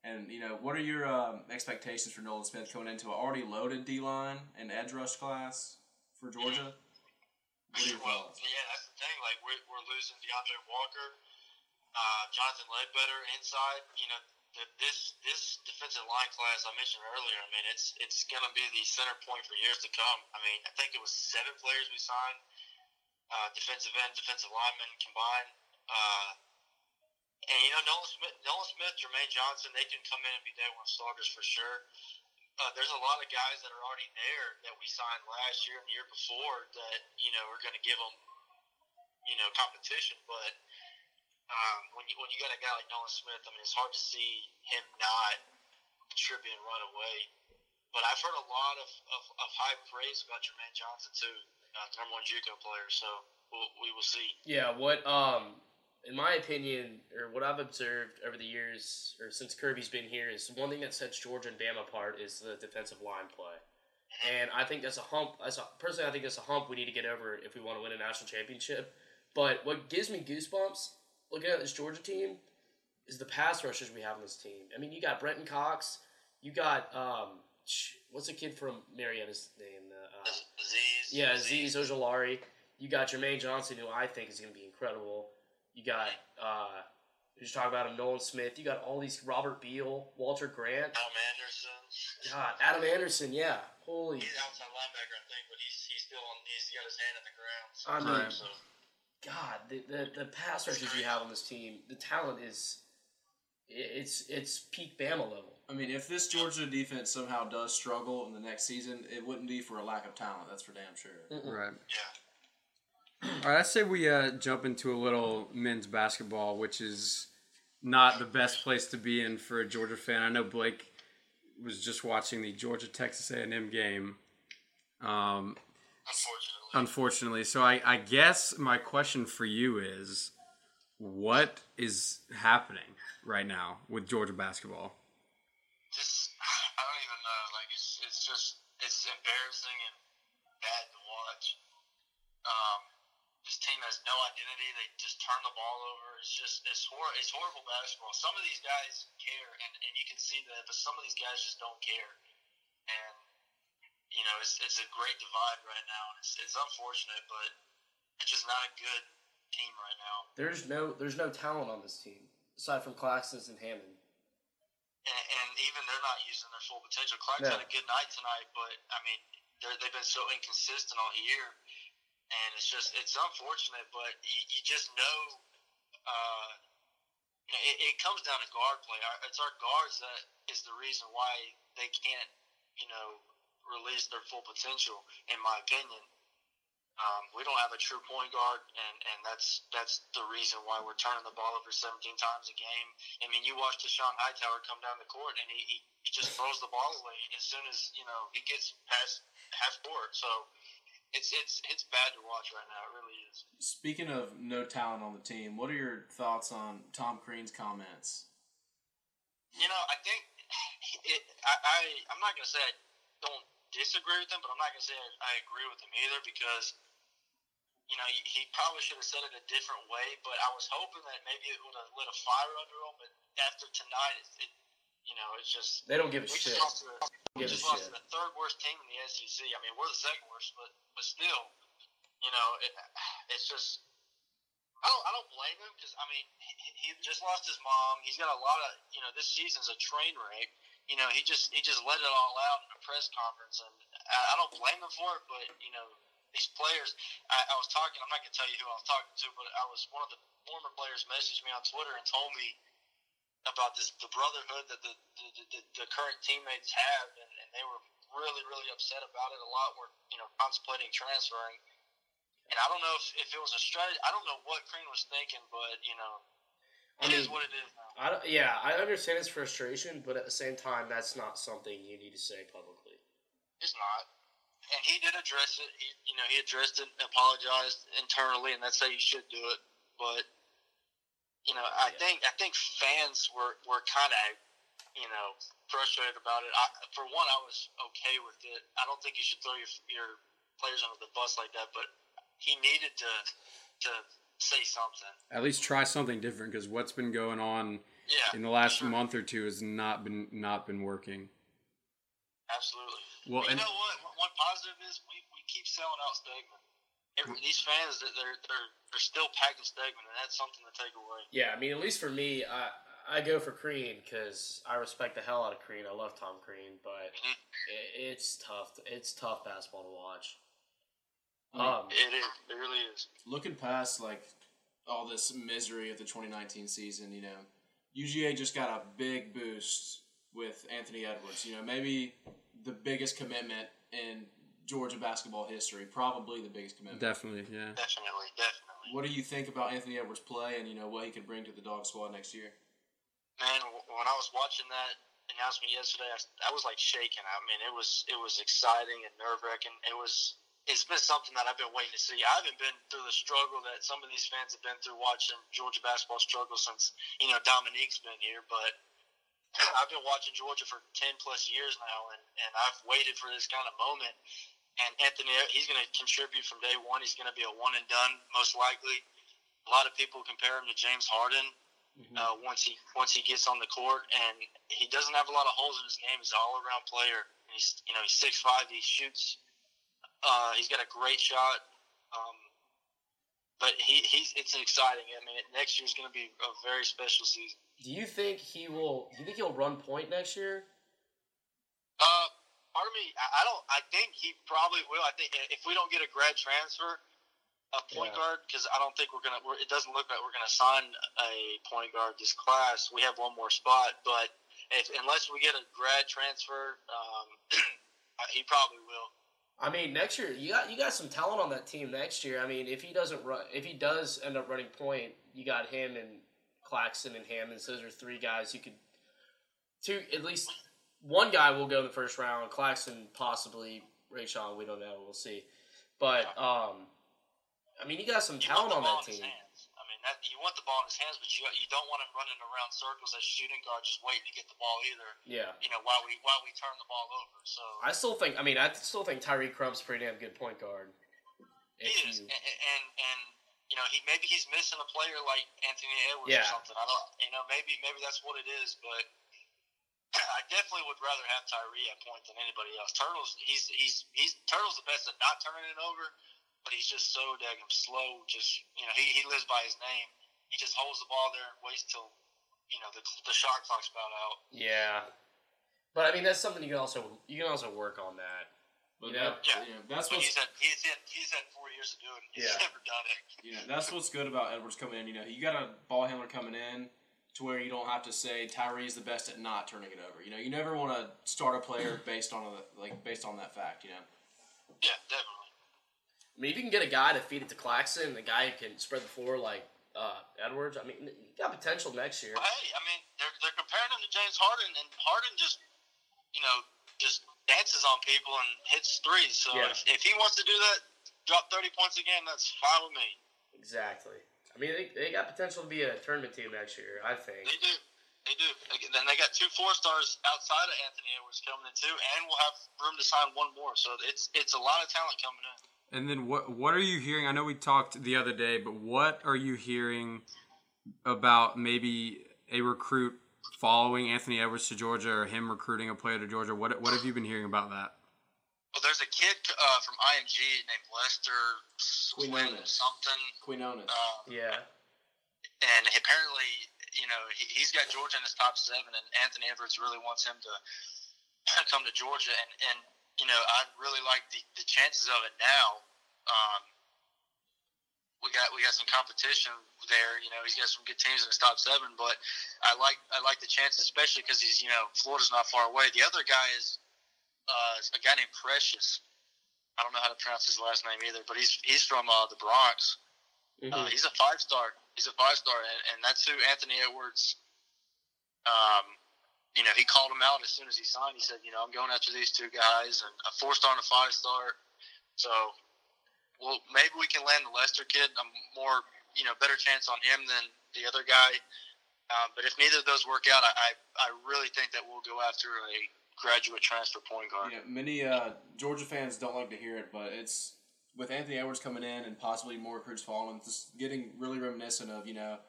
And you know, what are your um, expectations for Nolan Smith coming into an already loaded D line and edge rush class for Georgia? What are your well, thoughts? Yeah, that's the thing. Like we're we're losing DeAndre Walker. Uh, Jonathan Ledbetter inside, you know, the, this this defensive line class I mentioned earlier. I mean, it's it's going to be the center point for years to come. I mean, I think it was seven players we signed, uh, defensive end, defensive linemen combined. Uh, and you know, Nolan Smith, Nolan Smith, Jermaine Johnson, they can come in and be day one starters for sure. Uh, there's a lot of guys that are already there that we signed last year and the year before that you know are going to give them, you know, competition, but. Um, when you when you got a guy like Nolan Smith, I mean, it's hard to see him not contribute and run away. But I've heard a lot of, of, of high praise about Jermaine Johnson too, uh, the number one JUCO player. So we'll, we will see. Yeah, what um, in my opinion, or what I've observed over the years, or since Kirby's been here, is one thing that sets Georgia and Bama apart is the defensive line play. And I think that's a hump. That's a, personally, I think that's a hump we need to get over if we want to win a national championship. But what gives me goosebumps looking at this Georgia team is the pass rushers we have on this team. I mean, you got Brenton Cox. You got, um, what's the kid from Marietta's name? Uh, Aziz. Yeah, Aziz Ojolari. You got Jermaine Johnson, who I think is going to be incredible. You got, uh, we just talked about him, Nolan Smith. You got all these, Robert Beal, Walter Grant. Adam Anderson. God, Adam Anderson, yeah. Holy. He's outside linebacker, I think, but he's, he's still on, he's got his hand on the ground. So I know. Right. So. God, the, the, the pass rushers you have on this team, the talent is, it's it's peak Bama level. I mean, if this Georgia defense somehow does struggle in the next season, it wouldn't be for a lack of talent. That's for damn sure. Mm-mm. Right. Yeah. All right, I say we uh, jump into a little men's basketball, which is not the best place to be in for a Georgia fan. I know Blake was just watching the Georgia-Texas A and M game. Um, Unfortunately. Unfortunately. So I, I guess my question for you is, what is happening right now with Georgia basketball? Just, I don't even know. Like, it's it's just, it's embarrassing and bad to watch. Um, this team has no identity. They just turn the ball over. It's just, it's, hor- it's horrible basketball. Some of these guys care, and, and you can see that, but some of these guys just don't care. And you know, it's it's a great divide right now. It's it's unfortunate, but it's just not a good team right now. There's no there's no talent on this team aside from Claxton and Hammond. And, and even they're not using their full potential. Claxton no. had a good night tonight, but I mean, they've been so inconsistent all year, and it's just it's unfortunate. But you, you just know, uh, it, it comes down to guard play. It's our guards that is the reason why they can't, you know, release their full potential. In my opinion, um, we don't have a true point guard, and, and that's that's the reason why we're turning the ball over seventeen times a game. I mean, you watch Deshaun Hightower come down the court, and he. he He just throws the ball away as soon as, you know, he gets past half court. So it's it's it's bad to watch right now. It really is. Speaking of no talent on the team, what are your thoughts on Tom Crean's comments? You know, I think it, I, I I'm not gonna say I don't disagree with him, but I'm not gonna say I, I agree with him either, because you know he, he probably should have said it a different way. But I was hoping that maybe it would have lit a fire under him. But after tonight, it. it You know, it's just... They don't give a we shit. Just lost to, we just lost shit. to the third worst team in the S E C. I mean, we're the second worst, but, but still, you know, it, it's just... I don't I don't blame him, because, I mean, he, he just lost his mom. He's got a lot of... You know, this season's a train wreck. You know, he just he just let it all out in a press conference, and I, I don't blame him for it, but, you know, these players... I, I was talking... I'm not going to tell you who I was talking to, but I was... One of the former players messaged me on Twitter and told me about this, the brotherhood that the the, the, the current teammates have, and, and they were really, really upset about it. A lot were, you know, contemplating transferring. And I don't know if, if it was a strategy. I don't know what Crean was thinking, but, you know, it I mean, is what it is now. I don't, yeah, I understand his frustration, but at the same time, that's not something you need to say publicly. It's not. And he did address it. He, you know, he addressed it and apologized internally, and that's how you should do it. But... You know, I yeah. think I think fans were, were kind of, you know, frustrated about it. I, for one, I was okay with it. I don't think you should throw your your players under the bus like that, but he needed to to say something. At least try something different, because what's been going on yeah, in the last sure. month or two has not been not been working. Absolutely. Well, and you know what? One positive is we, we keep selling out Stegman. These fans, they're, they're they're still packing Stegman, and that's something to take away. Yeah, I mean, at least for me, I I go for Crean, because I respect the hell out of Crean. I love Tom Crean, but mm-hmm. it, it's tough. It's tough basketball to watch. Um, it is. It really is. Looking past, like, all this misery of the twenty nineteen season, you know, U G A just got a big boost with Anthony Edwards. You know, maybe the biggest commitment in – Georgia basketball history, probably the biggest commitment. Definitely, yeah. Definitely, definitely. What do you think about Anthony Edwards' play and, you know, what he could bring to the dog squad next year? Man, when I was watching that announcement yesterday, I, I was, like, shaking. I mean, it was it was exciting and nerve-wracking. It was, it's been something that I've been waiting to see. I haven't been through the struggle that some of these fans have been through watching Georgia basketball struggle since, you know, Dominique's been here, but... I've been watching Georgia for ten plus years now, and, and I've waited for this kind of moment. And Anthony, he's going to contribute from day one. He's going to be a one and done, most likely. A lot of people compare him to James Harden mm-hmm. uh, once he once he gets on the court, and he doesn't have a lot of holes in his game. He's an all around player. And he's you know he's six five. He shoots. Uh, he's got a great shot. Um, but he he's it's exciting. I mean, next year's going to be a very special season. Do you think he will? Do you think he'll run point next year? Uh. Pardon me, I don't. I think he probably will. I think if we don't get a grad transfer, a point yeah. guard, because I don't think we're gonna. We're, it doesn't look like we're gonna sign a point guard this class. We have one more spot, but if, unless we get a grad transfer, um, he probably will. I mean, next year you got you got some talent on that team next year. I mean, if he doesn't run, if he does end up running point, you got him and Claxton and Hammonds. Those are three guys you could two at least. One guy will go in the first round, Claxton, possibly Rayshawn. We don't know. We'll see. But, um, I mean, you got some talent on that team. I mean, that, you want the ball in his hands, but you you don't want him running around circles as shooting guard just waiting to get the ball either. Yeah. You know, while we while we turn the ball over. So I still think. I mean, I still think Tyree Crump's a pretty damn good point guard. He is, you, and, and and you know, he maybe he's missing a player like Anthony Edwards yeah. or something. I don't. You know, maybe maybe that's what it is, but. I definitely would rather have Tyree at point than anybody else. Turtles, he's he's he's Turtle's the best at not turning it over, but he's just so daggum slow. Just you know, he, he lives by his name. He just holds the ball there and waits till you know the the shot clock's about out. Yeah, but I mean that's something you can also you can also work on that. But yeah, that, yeah. You know, that's what he's had. He's had. He's had four years to do it. He's yeah. never done it. You know, that's what's good about Edwards coming in. You know, you got a ball handler coming in to where you don't have to say Tyree's the best at not turning it over. You know, you never want to start a player based on a, like based on that fact. You know. Yeah, definitely. I mean, if you can get a guy to feed it to Claxton, the guy who can spread the floor like uh, Edwards, I mean, you got potential next year. Well, hey, I mean, they're they're comparing him to James Harden, and Harden just, you know, just. dances on people and hits threes. So yeah. if, if he wants to do that, drop thirty points a game, that's fine with me. Exactly. I mean, they they got potential to be a tournament team next year, I think. They do. They do. Then they got two four-stars outside of Anthony Edwards coming in, too, and we'll have room to sign one more. So it's it's a lot of talent coming in. And then what what are you hearing? I know we talked the other day, but what are you hearing about maybe a recruit following Anthony Edwards to Georgia, or him recruiting a player to Georgia? What what have you been hearing about that? Well, there's a kid uh, from I M G named Lester Quinones. something. Quinones. Uh, yeah. And apparently, you know, he, he's got Georgia in his top seven, and Anthony Edwards really wants him to come to Georgia. And, and you know, I really like the, the chances of it now. Um, We got we got some competition there, you know. He's got some good teams in his top seven, but I like I like the chances, especially because he's you know Florida's not far away. The other guy is uh, a guy named Precious. I don't know how to pronounce his last name either, but he's he's from uh, the Bronx. Mm-hmm. Uh, he's a five star. He's a five star, and, and that's who Anthony Edwards. Um, you know, he called him out as soon as he signed. He said, you know, I'm going after these two guys, and a four star and a five star. So. Well, maybe we can land the Lester kid. A more, you know, better chance on him than the other guy. Uh, but if neither of those work out, I, I really think that we'll go after a graduate transfer point guard. Yeah, many uh, Georgia fans don't like to hear it, but it's with Anthony Edwards coming in and possibly more recruits following, it's just getting really reminiscent of, you know,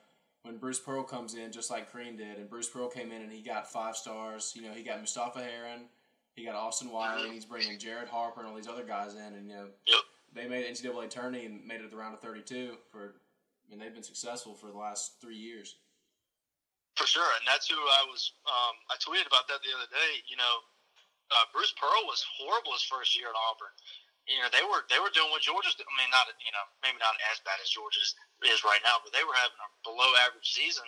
when Bruce Pearl comes in, just like Crean did, and Bruce Pearl came in and he got five stars. You know, he got Mustafa Heron, he got Austin Wiley, and he's bringing Jared Harper and all these other guys in, and you know. Yep. They made N C double A tourney and made it to the round of thirty-two. For, I mean, they've been successful for the last three years. For sure, and that's who I was um, – I tweeted about that the other day. You know, uh, Bruce Pearl was horrible his first year at Auburn. You know, they were they were doing what Georgia's – I mean, not you know, maybe not as bad as Georgia's is right now, but they were having a below-average season.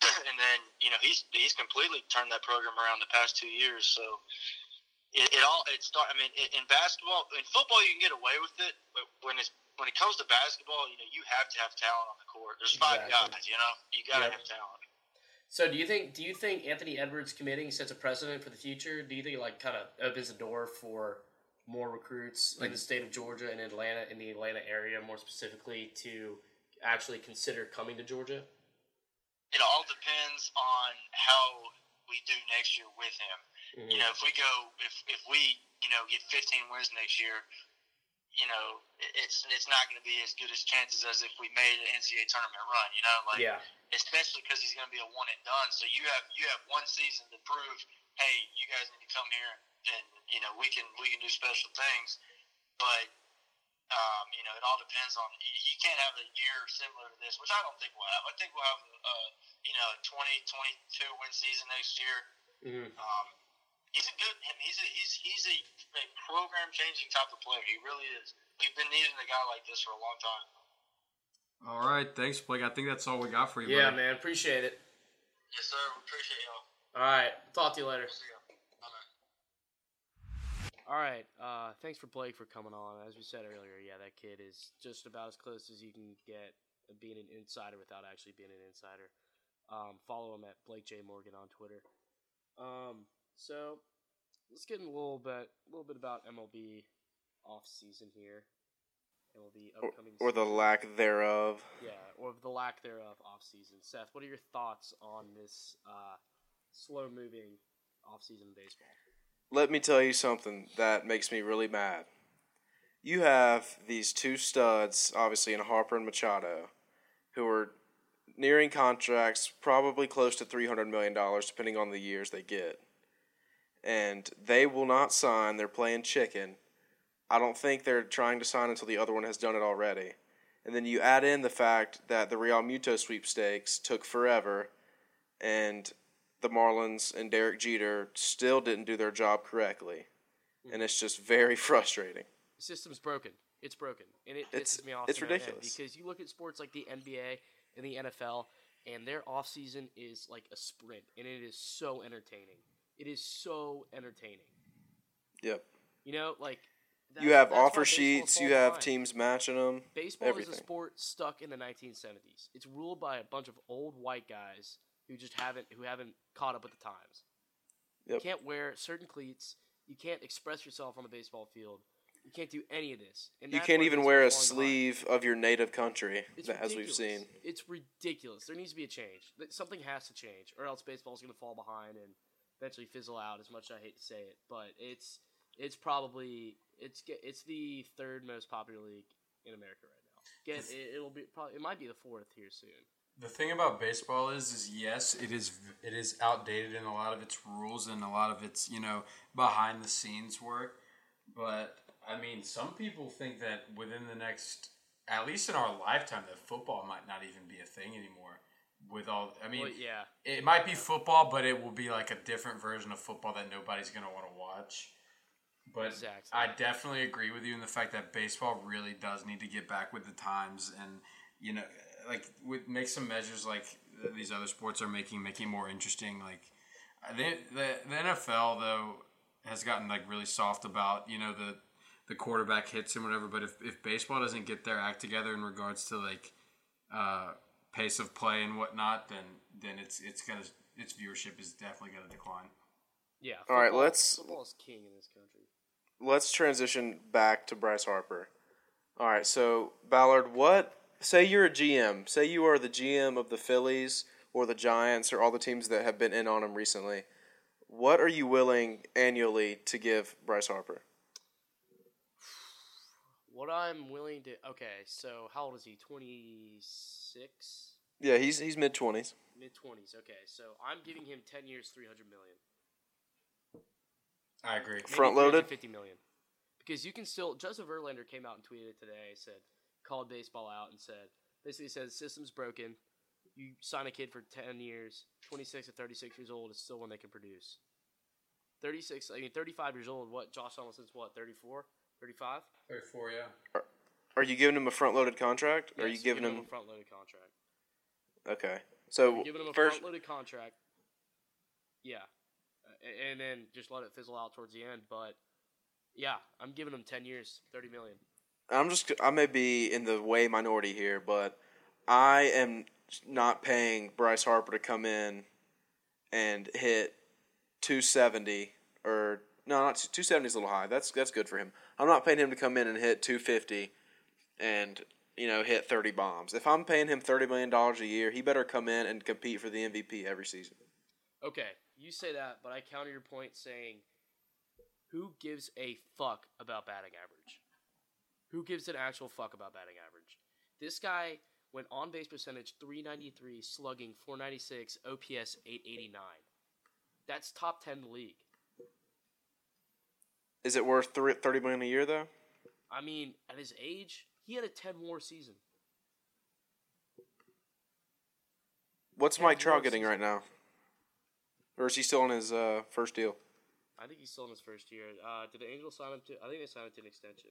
And then, you know, he's he's completely turned that program around the past two years, so – It, it all it start. I mean, it, in basketball, in football, you can get away with it, but when it's when it comes to basketball, you know, you have to have talent on the court. There's five exactly. guys, you know, you gotta yep. have talent. So, do you think do you think Anthony Edwards committing sets a precedent for the future? Do you think it like kind of opens the door for more recruits like, in the state of Georgia and Atlanta, in the Atlanta area more specifically, to actually consider coming to Georgia? It all depends on how we do next year with him. You know, if we go, if if we, you know, get fifteen wins next year, you know, it's it's not going to be as good as chances as if we made an N C double A tournament run. You know, like yeah. especially because he's going to be a one and done. So you have you have one season to prove, hey, you guys need to come here, and you know we can we can do special things. But um, you know, it all depends on you can't have a year similar to this, which I don't think we'll have. I think we'll have a you know twenty, twenty-two win season next year. Mm-hmm. Um, He's a good. He's a he's he's a, a program changing type of player. He really is. We've been needing a guy like this for a long time. All right, thanks, Blake. I think that's all we got for you. Yeah, buddy. Man, appreciate it. Yes, sir. We appreciate y'all. All right, talk to you later. See you. Bye. All right. Uh, thanks for Blake for coming on. As we said earlier, yeah, that kid is just about as close as you can get being an insider without actually being an insider. Um, follow him at Blake J Morgan on Twitter. Um. So, let's get in a little bit, a little bit about M L B off season here. M L B upcoming, or, or the lack thereof. Yeah, or the lack thereof off season. Seth, what are your thoughts on this uh, slow moving off season baseball? Let me tell you something that makes me really mad. You have these two studs, obviously in Harper and Machado, who are nearing contracts, probably close to three hundred million dollars, depending on the years they get. And they will not sign. They're playing chicken. I don't think they're trying to sign until the other one has done it already. And then you add in the fact that the Real Muto sweepstakes took forever, and the Marlins and Derek Jeter still didn't do their job correctly. Mm-hmm. And it's just very frustrating. The system's broken. It's broken. And it it's, pisses me off. It's ridiculous. Because you look at sports like the N B A and the N F L, and their offseason is like a sprint. And it is so entertaining. It is so entertaining. Yep. You know, like... That, you have offer sheets. You have time. Teams matching them. Baseball everything. Is a sport stuck in the nineteen seventies. It's ruled by a bunch of old white guys who just haven't who haven't caught up with the times. Yep. You can't wear certain cleats. You can't express yourself on the baseball field. You can't do any of this. And you can't even wear a sleeve of your native country, that, as we've seen. It's ridiculous. There needs to be a change. Something has to change, or else baseball is going to fall behind and eventually fizzle out. As much as I hate to say it, but it's it's probably. It's it's the third most popular league in America right now. Get it, it'll be probably it might be the fourth here soon. The thing about baseball is is yes, it is it is outdated in a lot of its rules and a lot of its, you know, behind the scenes work. But I mean, some people think that within the next, at least in our lifetime, that football might not even be a thing anymore. With all, I mean, well, yeah, it might be football, but it will be like a different version of football that nobody's gonna want to watch. But exactly. I definitely agree with you in the fact that baseball really does need to get back with the times and, you know, like with, make some measures like these other sports are making, making more interesting. Like they, the the N F L, though, has gotten like really soft about, you know, the, the quarterback hits and whatever. But if, if baseball doesn't get their act together in regards to like uh, pace of play and whatnot, then then it's it's gonna its viewership is definitely gonna decline. Yeah. Football, all right. Let's. Football is king in this country. Let's transition back to Bryce Harper. All right, so Ballard, what say you're a G M? Say you are the G M of the Phillies or the Giants or all the teams that have been in on him recently. What are you willing annually to give Bryce Harper? What I'm willing to okay, so how old is he? twenty-six? Yeah, he's he's mid twenties. Mid twenties. Okay, so I'm giving him ten years, three hundred million. I agree. Front-loaded? fifty million dollars. Because you can still – Justin Verlander came out and tweeted today, said – called baseball out and said – basically said the system's broken. You sign a kid for ten years. twenty-six to thirty-six years old is still when they can produce. thirty-six – I mean, thirty-five years old, what? Josh Donaldson's what, thirty-four? thirty-five? thirty-four, yeah. Are, are you giving him a front-loaded contract? Yes, are you giving, giving him, him a front-loaded contract. Okay. So – giving him a first... front-loaded contract. Yeah. And then just let it fizzle out towards the end. But, yeah, I'm giving him ten years, thirty million dollars. I'm just, I may be in the way minority here, but I am not paying Bryce Harper to come in and hit two seventy or – no, not two seventy is a little high. That's that's good for him. I'm not paying him to come in and hit two fifty and, you know, hit thirty bombs. If I'm paying him thirty million dollars a year, he better come in and compete for the M V P every season. Okay. You say that, but I counter your point saying, who gives a fuck about batting average? Who gives an actual fuck about batting average? This guy went on base percentage three ninety-three, slugging four ninety-six, O P S eight eighty-nine. That's top ten in the league. Is it worth thirty million dollars a year, though? I mean, at his age, he had a ten-war season. What's Mike Trout getting right now? Or is he still on his uh, first deal? I think he's still in his first year. Uh, did the Angels sign him to? I think they signed him to an extension.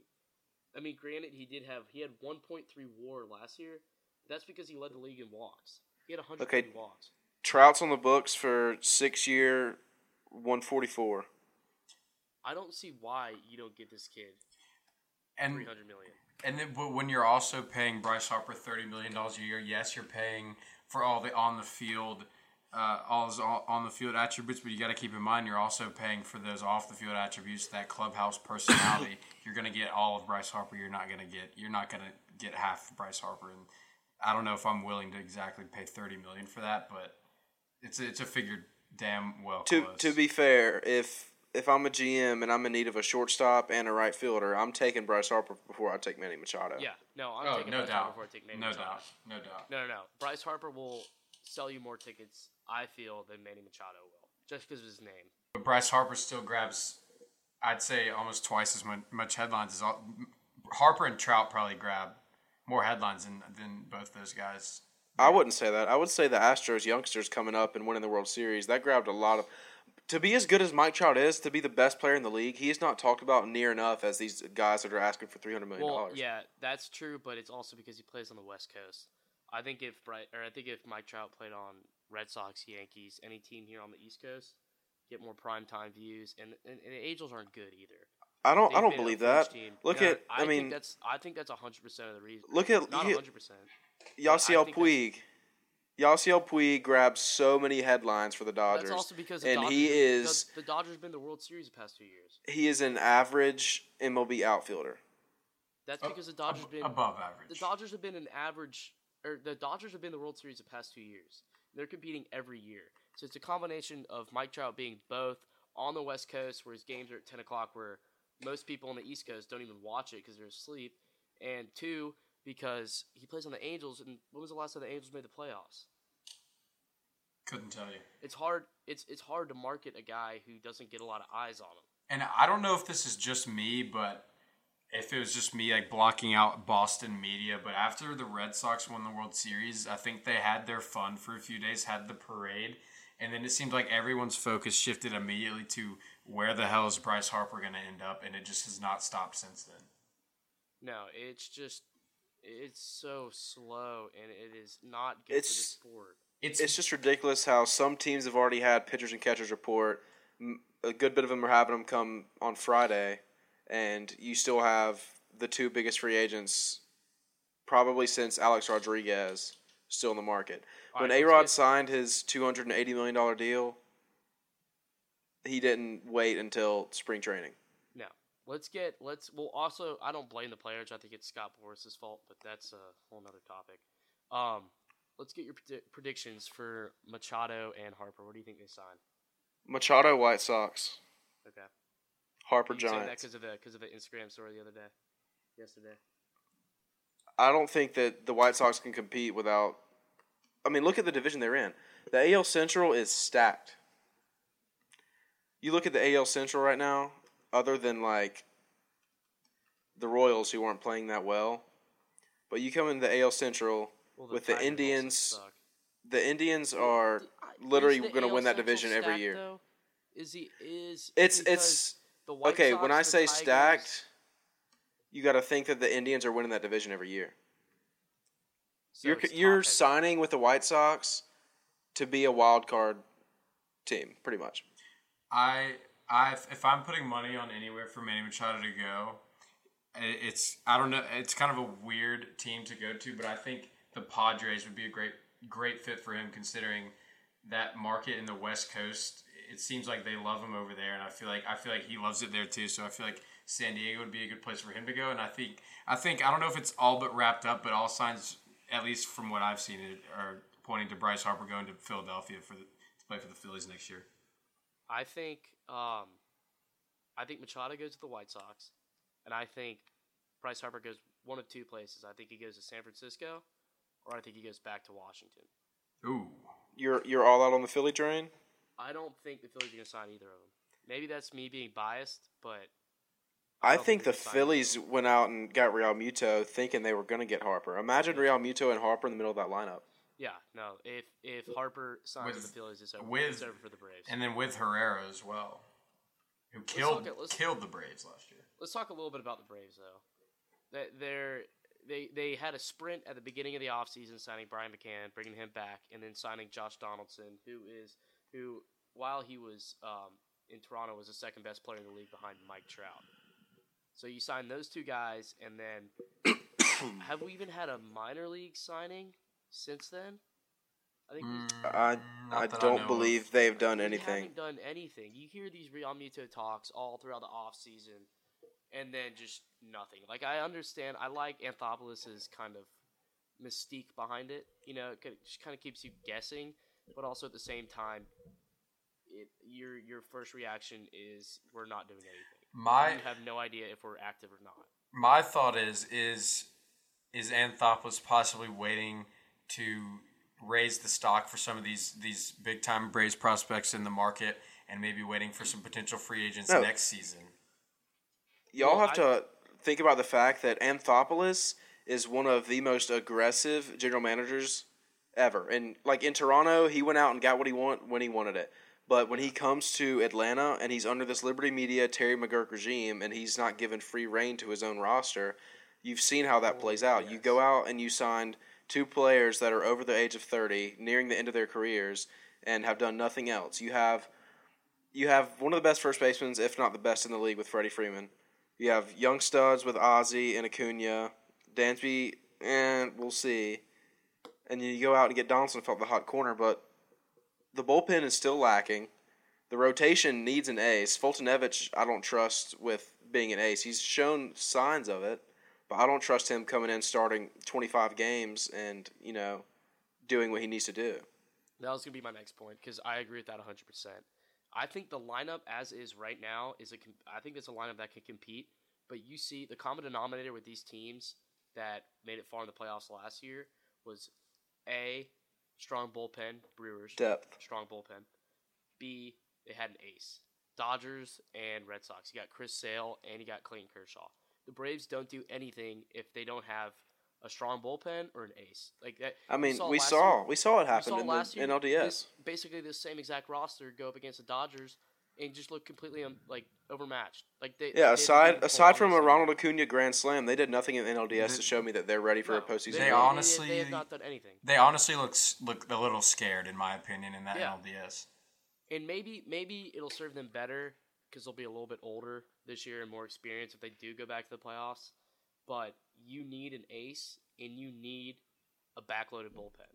I mean, granted, he did have he had one point three W A R last year. That's because he led the league in walks. He had one hundred okay. walks. Trout's on the books for six year, one forty-four. I don't see why you don't get this kid and three hundred million dollars. And then, but when you're also paying Bryce Harper thirty million dollars a year, yes, you're paying for all the on the field. Uh, all those on-the-field attributes, but you got to keep in mind you're also paying for those off-the-field attributes, that clubhouse personality. You're going to get all of Bryce Harper. You're not going to get. You're not going to get half of Bryce Harper. And I don't know if I'm willing to exactly pay thirty million dollars for that, but it's a, it's a figure damn well to close. To be fair, if if I'm a G M and I'm in need of a shortstop and a right fielder, I'm taking Bryce Harper before I take Manny Machado. Yeah, no, I'm oh, taking no Bryce doubt. Harper before I take Manny no Machado. No doubt, no doubt. No, no, no. Bryce Harper will sell you more tickets, I feel, than Manny Machado will, just because of his name. But Bryce Harper still grabs, I'd say, almost twice as much headlines as all. Harper and Trout probably grab more headlines than, than both those guys. I wouldn't say that. I would say the Astros youngsters coming up and winning the World Series, that grabbed a lot of to be as good as Mike Trout is, to be the best player in the league, he is not talked about near enough as these guys that are asking for three hundred million dollars. Well, yeah, that's true, but it's also because he plays on the West Coast. I think if Bright, or I think if Mike Trout played on Red Sox, Yankees, any team here on the East Coast, get more primetime views, and, and, and the Angels aren't good either. I don't. They've I don't believe that. Team. Look no, at. I, I mean, think that's. I think that's a hundred percent of the reason. Look at not a hundred percent. Yasiel Puig. Yasiel Puig grabs so many headlines for the Dodgers. That's also because and Dodgers, he is the, the Dodgers have been the World Series the past two years. He is an average M L B outfielder. That's because the Dodgers have been above average. The Dodgers have been an average, or the Dodgers have been the World Series the past two years. They're competing every year, so it's a combination of Mike Trout being both on the West Coast, where his games are at ten o'clock, where most people on the East Coast don't even watch it because they're asleep, and two, because he plays on the Angels, and when was the last time the Angels made the playoffs? Couldn't tell you. It's hard It's it's hard to market a guy who doesn't get a lot of eyes on him. And I don't know if this is just me, but if it was just me like blocking out Boston media, but after the Red Sox won the World Series, I think they had their fun for a few days, had the parade, and then it seemed like everyone's focus shifted immediately to where the hell is Bryce Harper going to end up, and it just has not stopped since then. No, it's just it's so slow, and it is not good it's, for the sport. It's it's just ridiculous how some teams have already had pitchers and catchers report. A good bit of them are having them come on Friday, and you still have the two biggest free agents probably since Alex Rodriguez still in the market. All when right, A-Rod signed his two hundred eighty million dollars deal, he didn't wait until spring training. No. Let's get – let's. Well, also, I don't blame the players. I think it's Scott Boris's fault, but that's a whole nother topic. Um, let's get your pred- predictions for Machado and Harper. What do you think they sign? Machado, White Sox. Okay. Harper, Giants. You saying that because of, of the Instagram story the other day, yesterday? I don't think that the White Sox can compete without – I mean, look at the division they're in. The A L Central is stacked. You look at the A L Central right now, other than, like, the Royals who aren't playing that well. But you come into the A L Central well, the with the Indians. The Indians are literally going to win that division stacked, every year. Though? Is he is It's it's the White Okay, Sox, when I say Tigers, stacked, you got to think that the Indians are winning that division every year. So you're you're signing with the White Sox to be a wild card team, pretty much. I I if I'm putting money on anywhere for Manny Machado to go, it's I don't know it's kind of a weird team to go to, but I think the Padres would be a great great fit for him considering that market in the West Coast. It seems like they love him over there, and I feel like I feel like he loves it there too. So I feel like San Diego would be a good place for him to go, and I think I think I don't know if it's all but wrapped up, but all signs, at least from what I've seen, are pointing to Bryce Harper going to Philadelphia for the, to play for the Phillies next year. I think um, I think Machado goes to the White Sox, and I think Bryce Harper goes one of two places. I think he goes to San Francisco, or I think he goes back to Washington. Ooh, you're you're all out on the Philly train? I don't think the Phillies are going to sign either of them. Maybe that's me being biased, but I, I think, think the Phillies went out and got Real Muto thinking they were going to get Harper. Imagine yeah. Real Muto and Harper in the middle of that lineup. Yeah, no. If if Harper signs with the Phillies, it's over. With, it's over for the Braves, and then with Herrera as well, who let's killed talk, killed the Braves last year. Let's talk a little bit about the Braves, though. That they're they they had a sprint at the beginning of the offseason signing Brian McCann, bringing him back, and then signing Josh Donaldson, who is who while he was um, in Toronto was the second best player in the league behind Mike Trout. So you sign those two guys, and then have we even had a minor league signing? Since then, I think mm, I I don't I believe of. they've done anything. They haven't done anything. You hear these Real Muto talks all throughout the off season, and then just nothing. Like I understand, I like Anthopoulos' kind of mystique behind it. You know, it just kind of keeps you guessing, but also at the same time, it, your your first reaction is we're not doing anything. My you have no idea if we're active or not. My thought is is is Anthopoulos possibly waiting to raise the stock for some of these these big time Braves prospects in the market, and maybe waiting for some potential free agents no. next season. Y'all well, have I, to think about the fact that Anthopoulos is one of the most aggressive general managers ever, and like in Toronto, he went out and got what he wanted when he wanted it. But when he comes to Atlanta and he's under this Liberty Media, Terry McGuirk regime, and he's not given free reign to his own roster, you've seen how that plays out. Yes. You go out and you signed two players that are over the age of thirty, nearing the end of their careers, and have done nothing else. You have you have one of the best first basemen, if not the best in the league, with Freddie Freeman. You have young studs with Ozzie and Acuna, Dansby, and we'll see. And you go out and get Donaldson felt the hot corner, but the bullpen is still lacking. The rotation needs an ace. Fultonevich, I don't trust with being an ace. He's shown signs of it, but I don't trust him coming in starting twenty-five games and, you know, doing what he needs to do. That was going to be my next point because I agree with that one hundred percent. I think the lineup as is right now is a I think it's a lineup that can compete, but you see the common denominator with these teams that made it far in the playoffs last year was A, strong bullpen, Brewers. Depth. Strong bullpen. B, they had an ace. Dodgers and Red Sox. You got Chris Sale and you got Clayton Kershaw. The Braves don't do anything if they don't have a strong bullpen or an ace. Like that, I mean, we saw we saw, year, we saw it happen in last the N L D S. This, basically, the same exact roster go up against the Dodgers and just look completely un, like overmatched. Like they yeah. They aside aside from a Ronald Acuna grand slam, they did nothing in the N L D S they, to show me that they're ready for no, a postseason. They, they honestly they, they have not done anything. They honestly look look a little scared, in my opinion, in that yeah. N L D S. And maybe maybe it'll serve them better because they'll be a little bit older this year and more experienced if they do go back to the playoffs. But you need an ace, and you need a backloaded bullpen.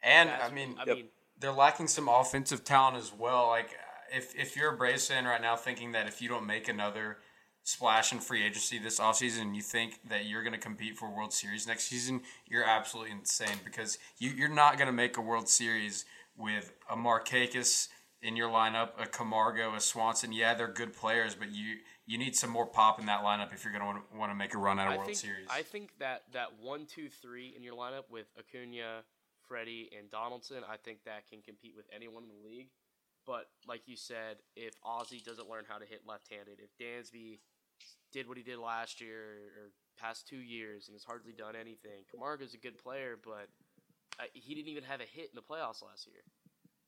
And, That's, I mean, I yep. mean, they're lacking some offensive talent as well. Like, if if you're a Braves fan right now thinking that if you don't make another splash in free agency this offseason, you think that you're going to compete for a World Series next season, you're absolutely insane because you, you're not going to make a World Series with a Markakis in your lineup, a Camargo, a Swanson. Yeah, they're good players, but you – You need some more pop in that lineup if you're going to want to make a run at a I World think, Series. I think that that one, two, three in your lineup with Acuna, Freddie, and Donaldson, I think that can compete with anyone in the league. But like you said, if Ozzie doesn't learn how to hit left-handed, if Dansby did what he did last year or past two years and has hardly done anything, Camargo's a good player, but he didn't even have a hit in the playoffs last year.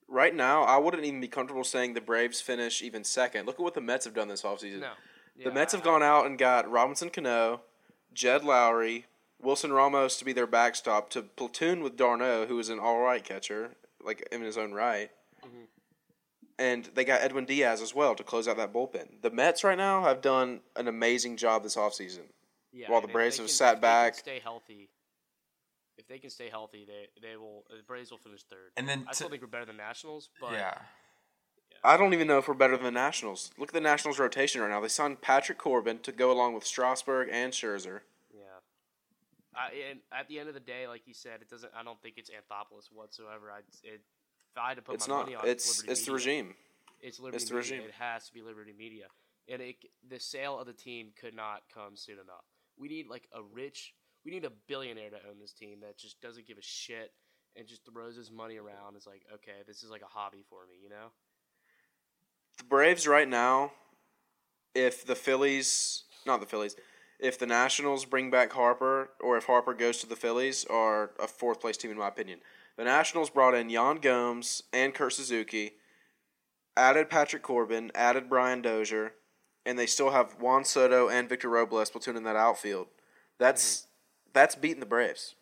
Right now, I wouldn't even be comfortable saying the Braves finish even second. Look at what the Mets have done this offseason. No. Yeah, the Mets have gone out and got Robinson Cano, Jed Lowry, Wilson Ramos to be their backstop, to platoon with D'Arnaud, who is an all-right catcher, like in his own right. Mm-hmm. And they got Edwin Diaz as well to close out that bullpen. The Mets right now have done an amazing job this offseason, yeah, while the Braves have can, sat back. Stay healthy. If they can stay healthy, they they will. The Braves will finish third. And then t- I still think we're better than Nationals, but yeah. yeah, I don't even know if we're better than the Nationals. Look at the Nationals' rotation right now. They signed Patrick Corbin to go along with Strasburg and Scherzer. Yeah, I, and at the end of the day, like you said, it doesn't. I don't think it's Anthopoulos whatsoever. I it, if I had to put it's my not, money on it's Liberty it's Media, the regime. It's Liberty it's the Media. Regime. It has to be Liberty Media, and it, the sale of the team could not come soon enough. We need like a rich. We need a billionaire to own this team that just doesn't give a shit and just throws his money around. It's like, okay, this is like a hobby for me, you know? The Braves right now, if the Phillies – not the Phillies. If the Nationals bring back Harper or if Harper goes to the Phillies, are a fourth-place team in my opinion. The Nationals brought in Yan Gomes and Kurt Suzuki, added Patrick Corbin, added Brian Dozier, and they still have Juan Soto and Victor Robles platooning that outfield. That's mm-hmm. – That's beating the Braves.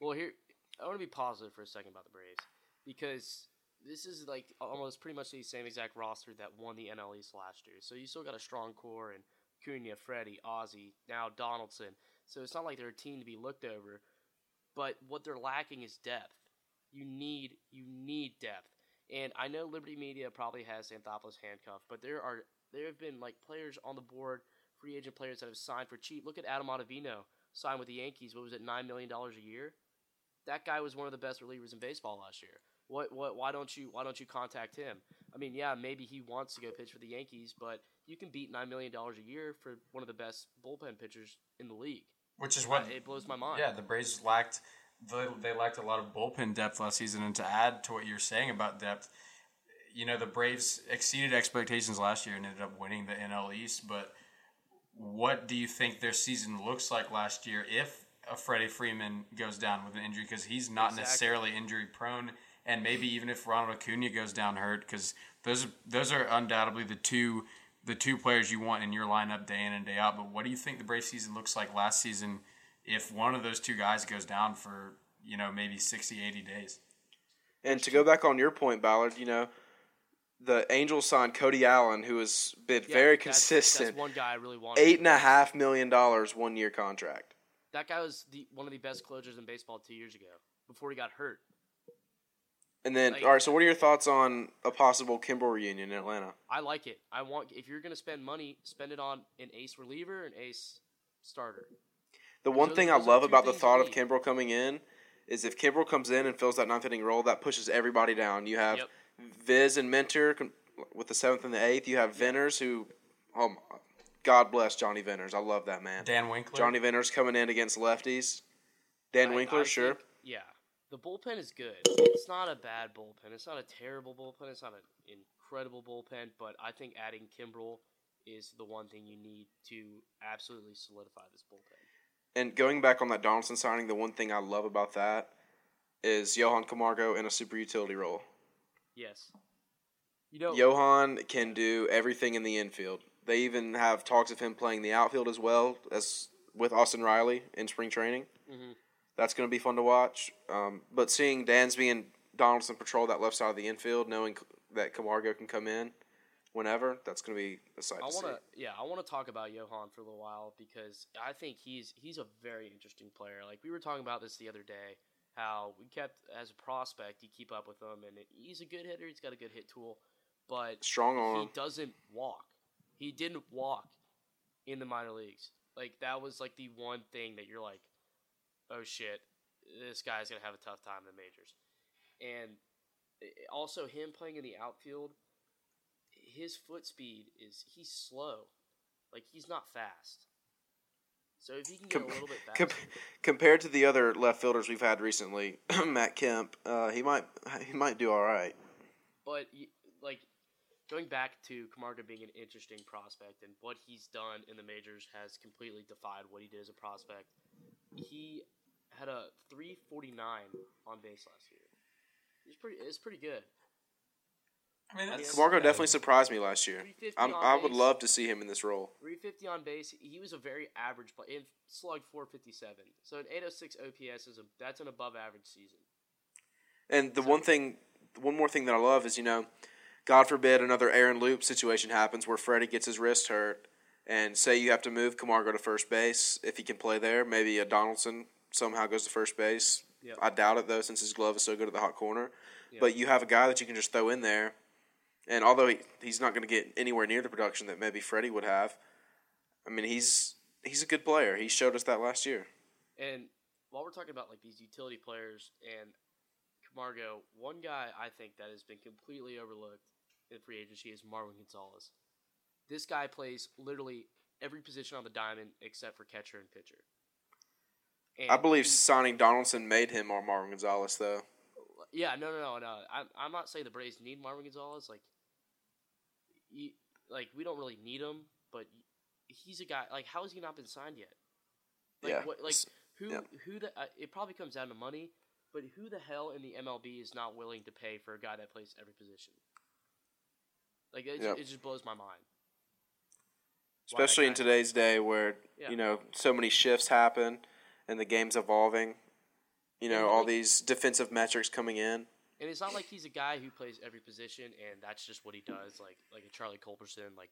Well, here I want to be positive for a second about the Braves because this is like almost pretty much the same exact roster that won the N L East last year. So you still got a strong core in Cunha, Freddie, Ozzie, now Donaldson. So it's not like they're a team to be looked over. But what they're lacking is depth. You need you need depth. And I know Liberty Media probably has Anthopoulos handcuffed, but there are there have been like players on the board, free agent players that have signed for cheap. Look at Adam Ottavino. Signed with the Yankees, what was it, nine million dollars a year? That guy was one of the best relievers in baseball last year. What? What? Why don't you Why don't you contact him? I mean, yeah, maybe he wants to go pitch for the Yankees, but you can beat nine million dollars a year for one of the best bullpen pitchers in the league. Which is what... It blows my mind. Yeah, the Braves lacked... They, they lacked a lot of bullpen depth last season, and to add to what you're saying about depth, you know, the Braves exceeded expectations last year and ended up winning the N L East, but... What do you think their season looks like last year if a Freddie Freeman goes down with an injury? Because he's not exactly. necessarily injury prone, and maybe even if Ronald Acuna goes down hurt, because those those are undoubtedly the two the two players you want in your lineup day in and day out. But what do you think the Braves season looks like last season if one of those two guys goes down for, you know, maybe sixty, eighty days? And to go back on your point, Ballard, you know, the Angels signed Cody Allen, who has been yeah, very consistent. That's, that's one guy I really wanted. Eight and a half million dollars one year contract. That guy was the one of the best closers in baseball two years ago before he got hurt. And then, like, all right, so what are your thoughts on a possible Kimbrel reunion in Atlanta? I like it. I want if you're going to spend money, spend it on an ace reliever, an ace starter. The one thing I love about the thought of Kimbrel coming in is if Kimbrel comes in and fills that ninth inning role, that pushes everybody down. You have yep. Viz and Minter with the seventh and the eighth. You have Venters, who, oh, God bless Johnny Venters. I love that man. Dan Winkler. Johnny Venters coming in against lefties. Dan I, Winkler, I sure. Think, yeah. The bullpen is good. It's not a bad bullpen. It's not a terrible bullpen. It's not an incredible bullpen. But I think adding Kimbrel is the one thing you need to absolutely solidify this bullpen. And going back on that Donaldson signing, the one thing I love about that is Johan Camargo in a super utility role. Yes. You know, Johan can do everything in the infield. They even have talks of him playing the outfield as well as with Austin Riley in spring training. Mm-hmm. That's going to be fun to watch. Um, but seeing Dansby and Donaldson patrol that left side of the infield, knowing that Camargo can come in whenever, that's going to be a sight I to wanna, see. Yeah, I want to talk about Johan for a little while because I think he's he's a very interesting player. Like, we were talking about this the other day. How we kept, as a prospect, you keep up with him, and he's a good hitter. He's got a good hit tool, but strong arm. He doesn't walk. He didn't walk in the minor leagues. Like, that was, like, the one thing that you're like, oh, shit, this guy's going to have a tough time in the majors. And also him playing in the outfield, his foot speed is – he's slow. Like, he's not fast. So if you can get Com- a little bit faster. Com- compared to the other left fielders we've had recently, Matt Kemp, uh, he might he might do all right. But, like, going back to Camargo being an interesting prospect and what he's done in the majors has completely defied what he did as a prospect. He had a three forty-nine on base last year. It's pretty it's pretty good. I mean, that's, Camargo definitely surprised me last year. I'm, I would base. love to see him in this role. three fifty on base. He was a very average player. He slugged four fifty-seven. So an eight oh six O P S, is a that's an above-average season. And the so, one thing, one more thing that I love is, you know, God forbid another Aaron Loop situation happens where Freddie gets his wrist hurt, and say you have to move Camargo to first base if he can play there. Maybe a Donaldson somehow goes to first base. Yep. I doubt it, though, since his glove is so good at the hot corner. Yep. But you have a guy that you can just throw in there. And although he, he's not going to get anywhere near the production that maybe Freddie would have, I mean, he's he's a good player. He showed us that last year. And while we're talking about, like, these utility players and Camargo, one guy I think that has been completely overlooked in free agency is Marwin Gonzalez. This guy plays literally every position on the diamond except for catcher and pitcher. And I believe he, signing Donaldson made him our Marwin Gonzalez, though. Yeah, no, no, no, no. I'm, I'm not saying the Braves need Marwin Gonzalez. Like, you, like we don't really need him, but he's a guy. Like, how has he not been signed yet? Like, yeah. What, like who? Yeah. Who? The, uh, it probably comes down to money, but who the hell in the M L B is not willing to pay for a guy that plays every position? Like, it, yeah. it just blows my mind. Especially in today's day where, yeah. you know, so many shifts happen and the game's evolving. You know, all these defensive metrics coming in. And it's not like he's a guy who plays every position and that's just what he does, like like a Charlie Culberson. Like,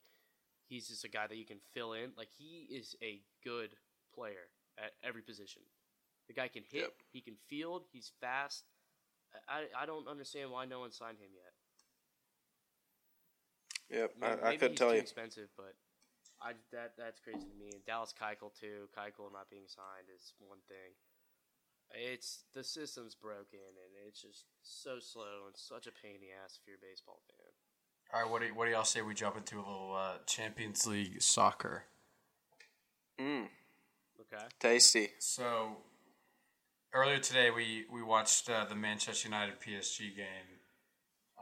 he's just a guy that you can fill in. Like, he is a good player at every position. The guy can hit, yep. he can field, he's fast. I, I don't understand why no one signed him yet. Yep, maybe, I, I couldn't tell you. Maybe he's too expensive, but... I, that that's crazy to me. And Dallas Keuchel too. Keuchel not being signed is one thing. It's the system's broken, and it's just so slow and such a pain in the ass if you're a baseball fan. All right, what do what do y'all say we jump into a little uh, Champions League soccer? Mm. Okay. Tasty. So earlier today we we watched uh, the Manchester United P S G game,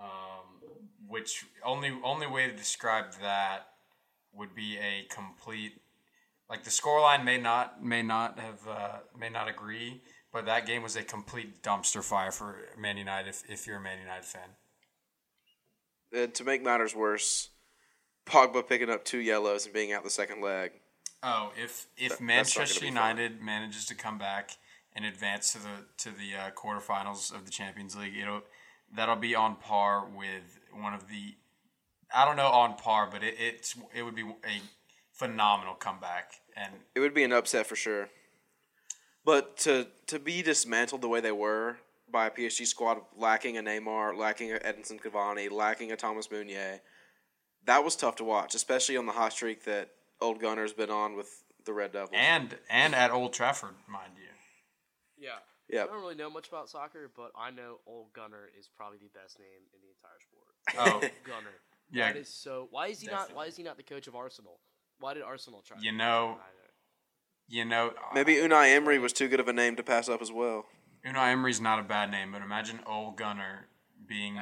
um, which only only way to describe that would be a complete, like, the scoreline may not may not have uh, may not agree, But that game was a complete dumpster fire for Man United, if, if you're a Man United fan. And to make matters worse, Pogba picking up two yellows and being out the second leg. Oh, if if that, Manchester United manages to come back and advance to the to the uh, quarterfinals of the Champions League, it'll that'll be on par with one of the I don't know on par, but it it's, it would be a phenomenal comeback, and it would be an upset for sure. But to to be dismantled the way they were by a P S G squad lacking a Neymar, lacking a Edinson Cavani, lacking a Thomas Meunier, that was tough to watch, especially on the hot streak that Old Gunner's been on with the Red Devils. And and at Old Trafford, mind you. Yeah. Yep. I don't really know much about soccer, but I know Old Gunner is probably the best name in the entire sport. Oh, Gunner. Yeah. That is so. Why is he Definitely. not? Why is he not the coach of Arsenal? Why did Arsenal try? You know. You know. Maybe Unai Emery was too good of a name to pass up as well. Unai Emery's not a bad name, but imagine Old Gunner being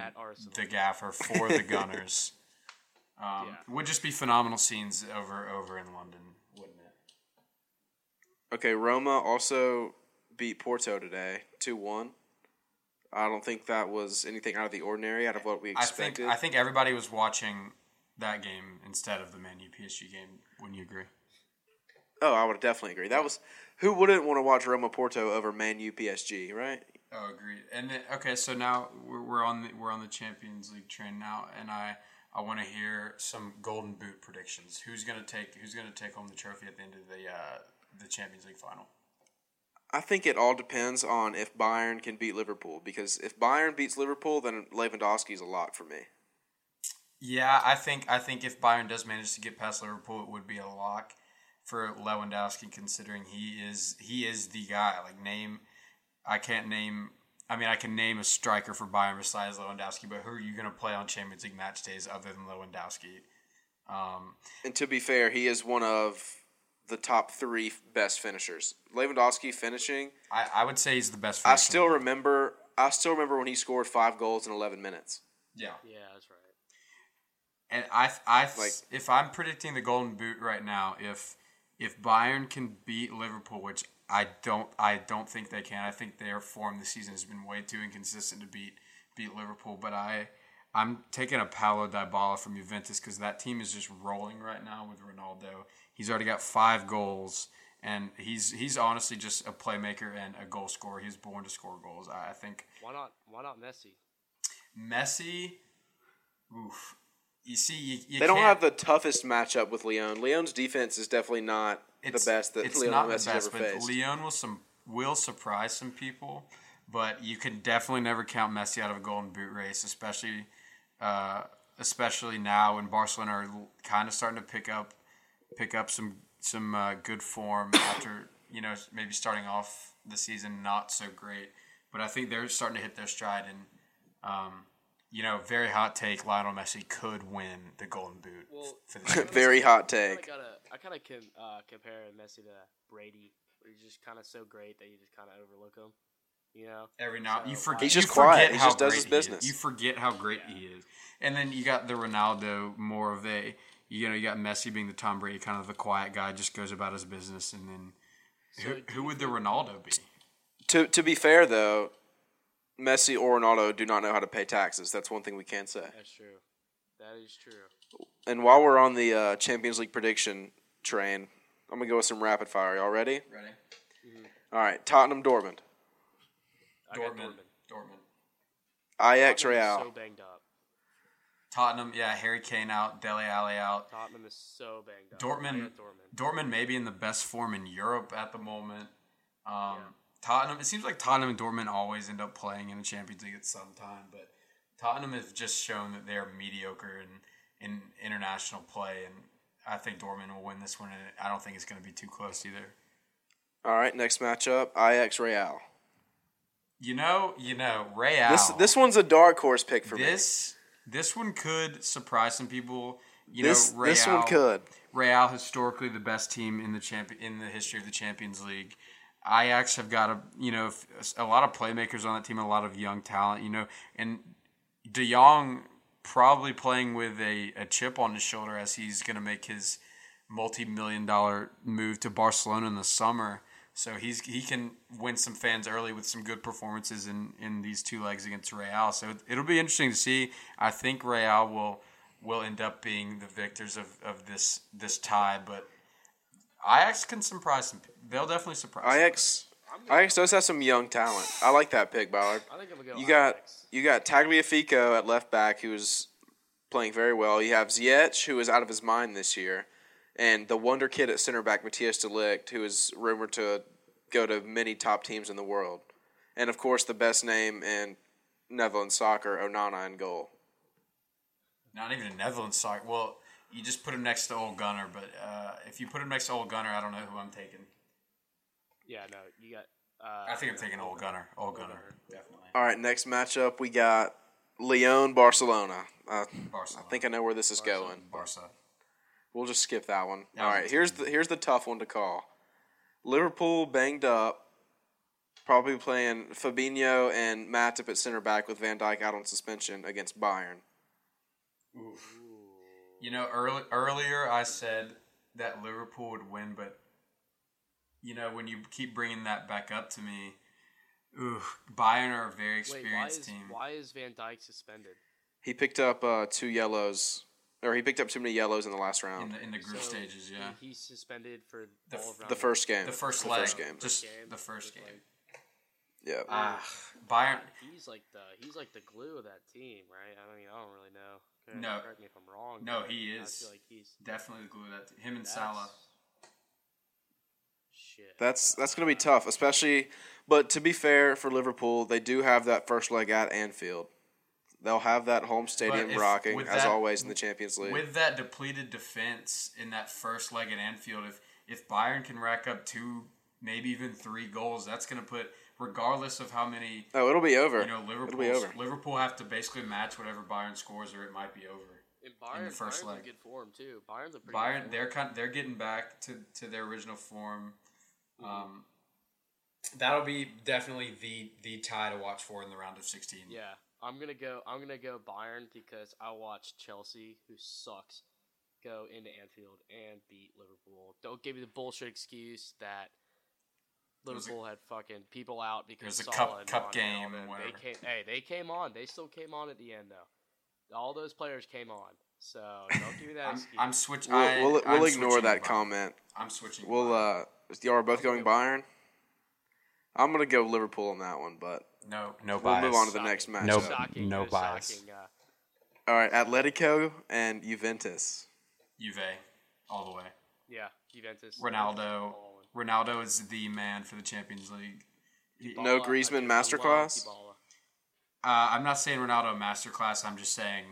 the gaffer for the Gunners. Um, yeah. Would just be phenomenal scenes over over in London, wouldn't it? Okay, Roma also beat Porto today, two one. I don't think that was anything out of the ordinary, out of what we expected. I think, I think everybody was watching that game instead of the Man U P S G game. Wouldn't you agree? Oh, I would definitely agree. That was who wouldn't want to watch Roma Porto over Man U P S G, right? Oh, agreed. And then, okay, so now we're, we're on the we're on the Champions League train now, and I. I want to hear some Golden Boot predictions. Who's gonna take Who's gonna take home the trophy at the end of the uh, the Champions League final? I think it all depends on if Bayern can beat Liverpool. Because if Bayern beats Liverpool, then Lewandowski's a lot for me. Yeah, I think I think if Bayern does manage to get past Liverpool, it would be a lock for Lewandowski, considering he is he is the guy. Like name, I can't name. I mean, I can name a striker for Bayern besides Lewandowski, but who are you going to play on Champions League match days other than Lewandowski? Um, and to be fair, he is one of the top three best finishers. Lewandowski finishing. I, I would say he's the best finisher. I still remember I still remember when he scored five goals in eleven minutes. Yeah. Yeah, that's right. And I, I, like, if I'm predicting the Golden Boot right now, if if Bayern can beat Liverpool, which I don't. I don't think they can. I think their form this season has been way too inconsistent to beat beat Liverpool. But I, I'm taking a Paulo Dybala from Juventus because that team is just rolling right now with Ronaldo. He's already got five goals, and he's he's honestly just a playmaker and a goal scorer. He's born to score goals. I, I think. Why not? Why not Messi? Messi, oof. You see, you, you they don't have the toughest matchup with Lyon. Lyon's defense is definitely not. It's, the best that it's not the best, ever but faced. Lyon will some will surprise some people, but you can definitely never count Messi out of a Golden Boot race, especially uh, especially now when Barcelona are kind of starting to pick up pick up some some uh, good form after you know maybe starting off the season not so great, but I think they're starting to hit their stride and. Um, You know, very hot take. Lionel Messi could win the Golden Boot. Well, for the very hot take. I kind of can uh, compare Messi to Brady. Where he's just kind of so great that you just kind of overlook him. You know, every now so, you forget. He's just quiet. He just does his business. You forget how great yeah. he is. And then you got the Ronaldo, more of a you know you got Messi being the Tom Brady, kind of the quiet guy, just goes about his business. And then so who, who would the Ronaldo be? To to be fair though. Messi or Ronaldo do not know how to pay taxes. That's one thing we can say. That's true. That is true. And while we're on the uh, Champions League prediction train, I'm going to go with some rapid fire. Y'all ready? Ready. Mm-hmm. All right. Tottenham, Dortmund. I Dortmund. Dortmund. Dortmund. Ajax, Real. So banged up. Tottenham, yeah, Harry Kane out, Dele Alli out. Tottenham is so banged up. Dortmund, Dortmund may be in the best form in Europe at the moment. Um, yeah. Tottenham, it seems like Tottenham and Dortmund always end up playing in the Champions League at some time, but Tottenham has just shown that they're mediocre in, in international play, and I think Dortmund will win this one, and I don't think it's going to be too close either. All right, next matchup, Ajax Real. You know, you know, Real. This this one's a dark horse pick for this, me. This one could surprise some people. You this, know, Real, this one could. Real, historically the best team in the champion in the history of the Champions League. Ajax have got a you know a lot of playmakers on that team, a lot of young talent, you know, and De Jong probably playing with a, a chip on his shoulder as he's going to make his multi-million dollar move to Barcelona in the summer. So he's he can win some fans early with some good performances in, in these two legs against Real. So it'll be interesting to see. I think Real will will end up being the victors of, of this this tie, but Ajax can surprise some. They'll definitely surprise. Ajax Ajax does have some young talent. I like that pick, Ballard. I think it'll go. You got you got Tagliafico at left back, who is playing very well. You have Ziyech, who is out of his mind this year. And the wonder kid at center back, Matthias de Ligt, who is rumored to go to many top teams in the world. And, of course, the best name in Netherlands soccer, Onana in goal. Not even in Netherlands soccer. Well, you just put him next to Ole Gunnar. But uh, if you put him next to Ole Gunnar, I don't know who I'm taking. Yeah, no, you got uh, – I think I'm taking Ole Gunnar. Ole Gunnar, definitely. All right, next matchup we got Lyon-Barcelona. Uh, Barcelona. I think I know where this is Barcelona. going. Barca. We'll just skip that one. All right, here's the here's the tough one to call. Liverpool banged up, probably playing Fabinho and Matip at center back with Van Dijk out on suspension against Bayern. Oof. You know, early, earlier I said that Liverpool would win, but, you know, when you keep bringing that back up to me, ooh, Bayern are a very experienced Wait, why is, team. Why is Van Dijk suspended? He picked up uh, two yellows. Or he picked up too many yellows in the last round. In the, in the group so stages, yeah. He, he's suspended for the, all of round the first game. The first, the first game. Just the first game. Yeah. Uh, Bayern. He's like the he's like the glue of that team, right? I mean, I don't really know. Could no. Correct me if I'm wrong. No, he is. I feel like he's definitely the glue of that team. Him and Salah. Shit. That's that's gonna be tough, especially. But to be fair, for Liverpool, they do have that first leg at Anfield. They'll have that home stadium if, rocking, that, as always, in the Champions League. With that depleted defense in that first leg at Anfield, if if Bayern can rack up two, maybe even three goals, that's going to put, regardless of how many... Oh, it'll be over. You know, Liverpool, be over. Liverpool have to basically match whatever Bayern scores, or it might be over and Bayern, in the first Bayern's leg. Bayern's in good form, too. Bayern's a pretty Bayern, good form. They're, kind of, they're getting back to, to their original form. Mm-hmm. Um, that'll be definitely the, the tie to watch for in the round of sixteen. Yeah. I'm gonna go. I'm gonna go Bayern because I watched Chelsea, who sucks, go into Anfield and beat Liverpool. Don't give me the bullshit excuse that Liverpool a, had fucking people out because it was a cup, cup game. And they came, hey, they came on. They still came on at the end though. All those players came on. So don't give me that excuse. I'm, I'm switching. We'll, we'll, we'll ignore that Bayern. comment. I'm switching. We'll. Uh, y'all are both I'm going Bayern. Bayern. I'm gonna go Liverpool on that one, but. No, no we'll bias. We'll move on to the Socking. next match. No, Socking, no bias. Socking, uh, all right, Atletico and Juventus. Juve, all the way. Yeah, Juventus. Ronaldo. Ronaldo is the man for the Champions League. Dybala, no Griezmann masterclass? Uh, I'm not saying Ronaldo masterclass. I'm just saying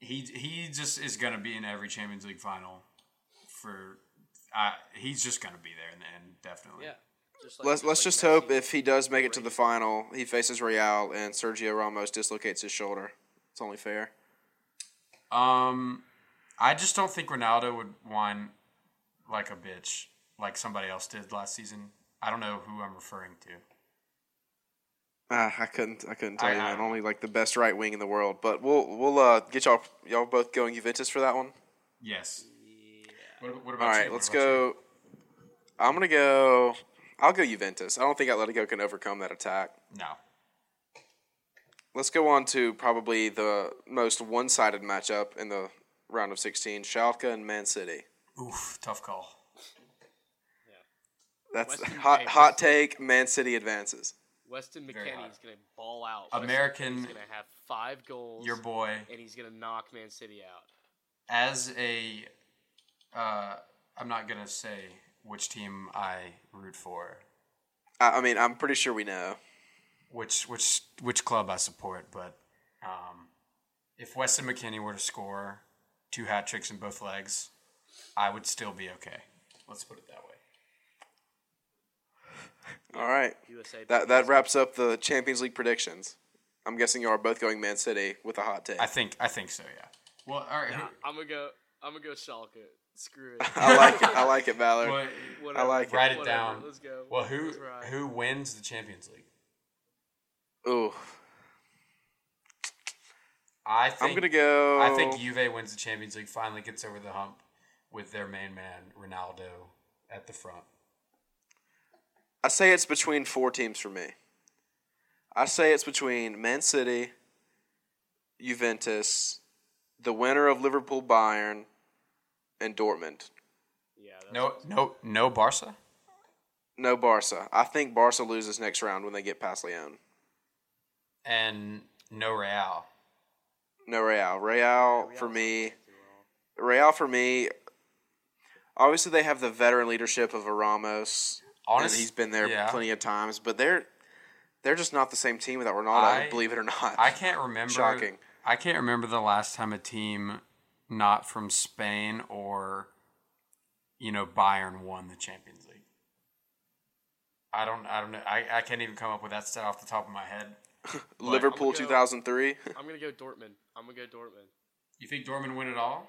he he just is going to be in every Champions League final. For uh, he's just going to be there in the end, definitely. Yeah. Just like, let's just let's like just Messi hope if he does make it to the final, he faces Real and Sergio Ramos dislocates his shoulder. It's only fair. Um, I just don't think Ronaldo would whine like a bitch, like somebody else did last season. I don't know who I'm referring to. Ah, I couldn't. I couldn't tell I, you. Man. Only like the best right wing in the world. But we'll we'll uh, get y'all y'all both going Juventus for that one. Yes. Yeah. What, what about All right. You? Let's go. You? I'm gonna go. I'll go Juventus. I don't think Atletico can overcome that attack. No. Let's go on to probably the most one-sided matchup in the round of sixteen, Schalke and Man City. Oof, tough call. Yeah. That's Weston hot Bay, hot Weston. take, Man City advances. Weston McKennie is going to ball out. American. He's going to have five goals. Your boy. And he's going to knock Man City out. As a uh, – I'm not going to say – which team I root for. I mean, I'm pretty sure we know which which which club I support. But um, if Weston McKennie were to score two hat tricks in both legs, I would still be okay. Let's put it that way. All right, U S A that that wraps up the Champions League predictions. I'm guessing you are both going Man City with a hot take. I think I think so. Yeah. Well, all right. Now, I'm gonna go. I'm gonna go Schalke. Screw it. I like it. I like it, Ballard. What, whatever, I like it. Write it whatever. down. Let's go. Well, who who wins the Champions League? Ooh. I think I'm gonna go. I think Juve wins the Champions League. Finally gets over the hump with their main man Ronaldo at the front. I say it's between four teams for me. I say it's between Man City, Juventus, the winner of Liverpool Bayern, and Dortmund. Yeah. No, no, no Barca? No Barca. I think Barca loses next round when they get past Lyon. And no Real. No Real. Real, Real for me. Real for me. Obviously, they have the veteran leadership of a Ramos, Honest, and he's been there yeah. plenty of times. But they're they're just not the same team without Ronaldo. I, believe it or not, I can't remember. Shocking. I can't remember the last time a team not from Spain or you know Bayern won the Champions League. I don't. I don't know. I, I can't even come up with that stat off the top of my head. Liverpool two thousand three. I'm gonna go Dortmund. I'm gonna go Dortmund. You think Dortmund win it all?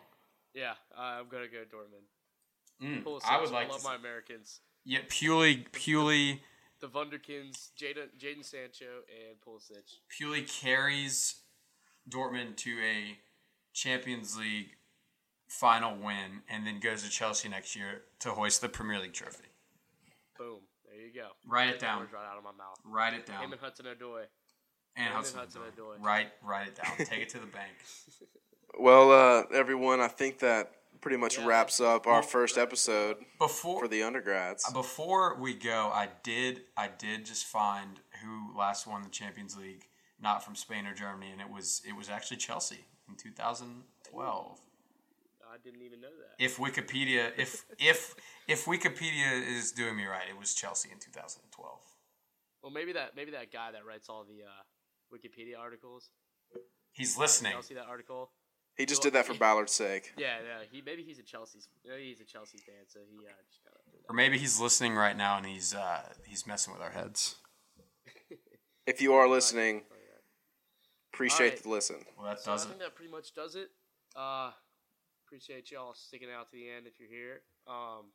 Yeah, uh, I'm gonna go Dortmund. Mm, cool, so I would I like love to my Americans. Yeah, Puley, Puley. The, the Wunderkinds, Jaden, Jaden Sancho, and Pulisic. Puley carries Dortmund to a Champions League final win, and then goes to Chelsea next year to hoist the Premier League trophy. Boom! There you go. Write it down. Right out of my mouth. Write it down. Him and Hudson-Odoi. And Hudson-Odoi. Write, write it down. Take it to the bank. Well, uh, everyone, I think that pretty much yeah. wraps up our first episode before, for the undergrads. Before we go, I did I did just find who last won the Champions League, not from Spain or Germany, and it was it was actually Chelsea in two thousand twelve. I didn't even know that. If Wikipedia if if if Wikipedia is doing me right, it was Chelsea in two thousand twelve. Well, maybe that maybe that guy that writes all the uh, Wikipedia articles. He's listening. I'll see that article. He just well, did that for Ballard's sake. Yeah, yeah. He maybe he's a Chelsea. Maybe he's a Chelsea fan, so he uh, just got up to that. Or maybe he's listening right now and he's uh, he's messing with our heads. If you are listening, appreciate right. the listen. Well, that so does I it. I think that pretty much does it. Uh, appreciate y'all sticking out to the end if you're here. Um,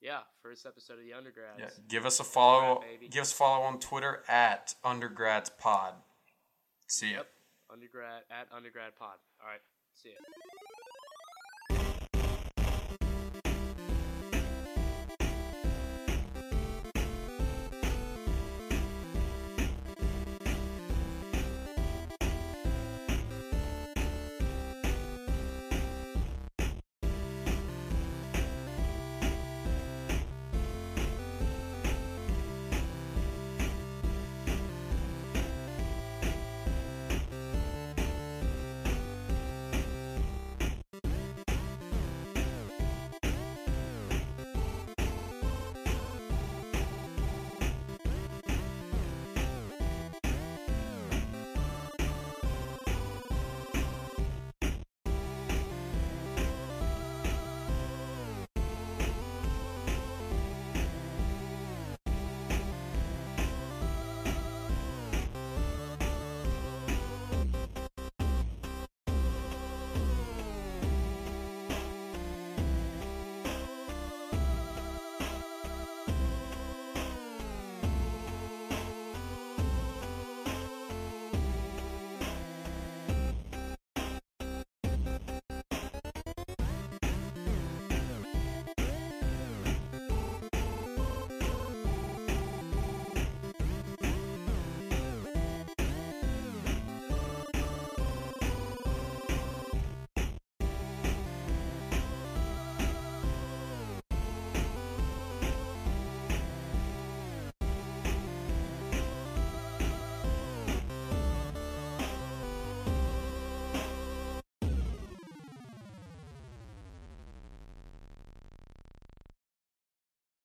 yeah, first episode of the Undergrads. Yeah, give us a follow. Undergrad, give us a follow on Twitter at Undergrads Pod. See ya. Yep. Undergrad at Undergrad Pod. All right. See ya.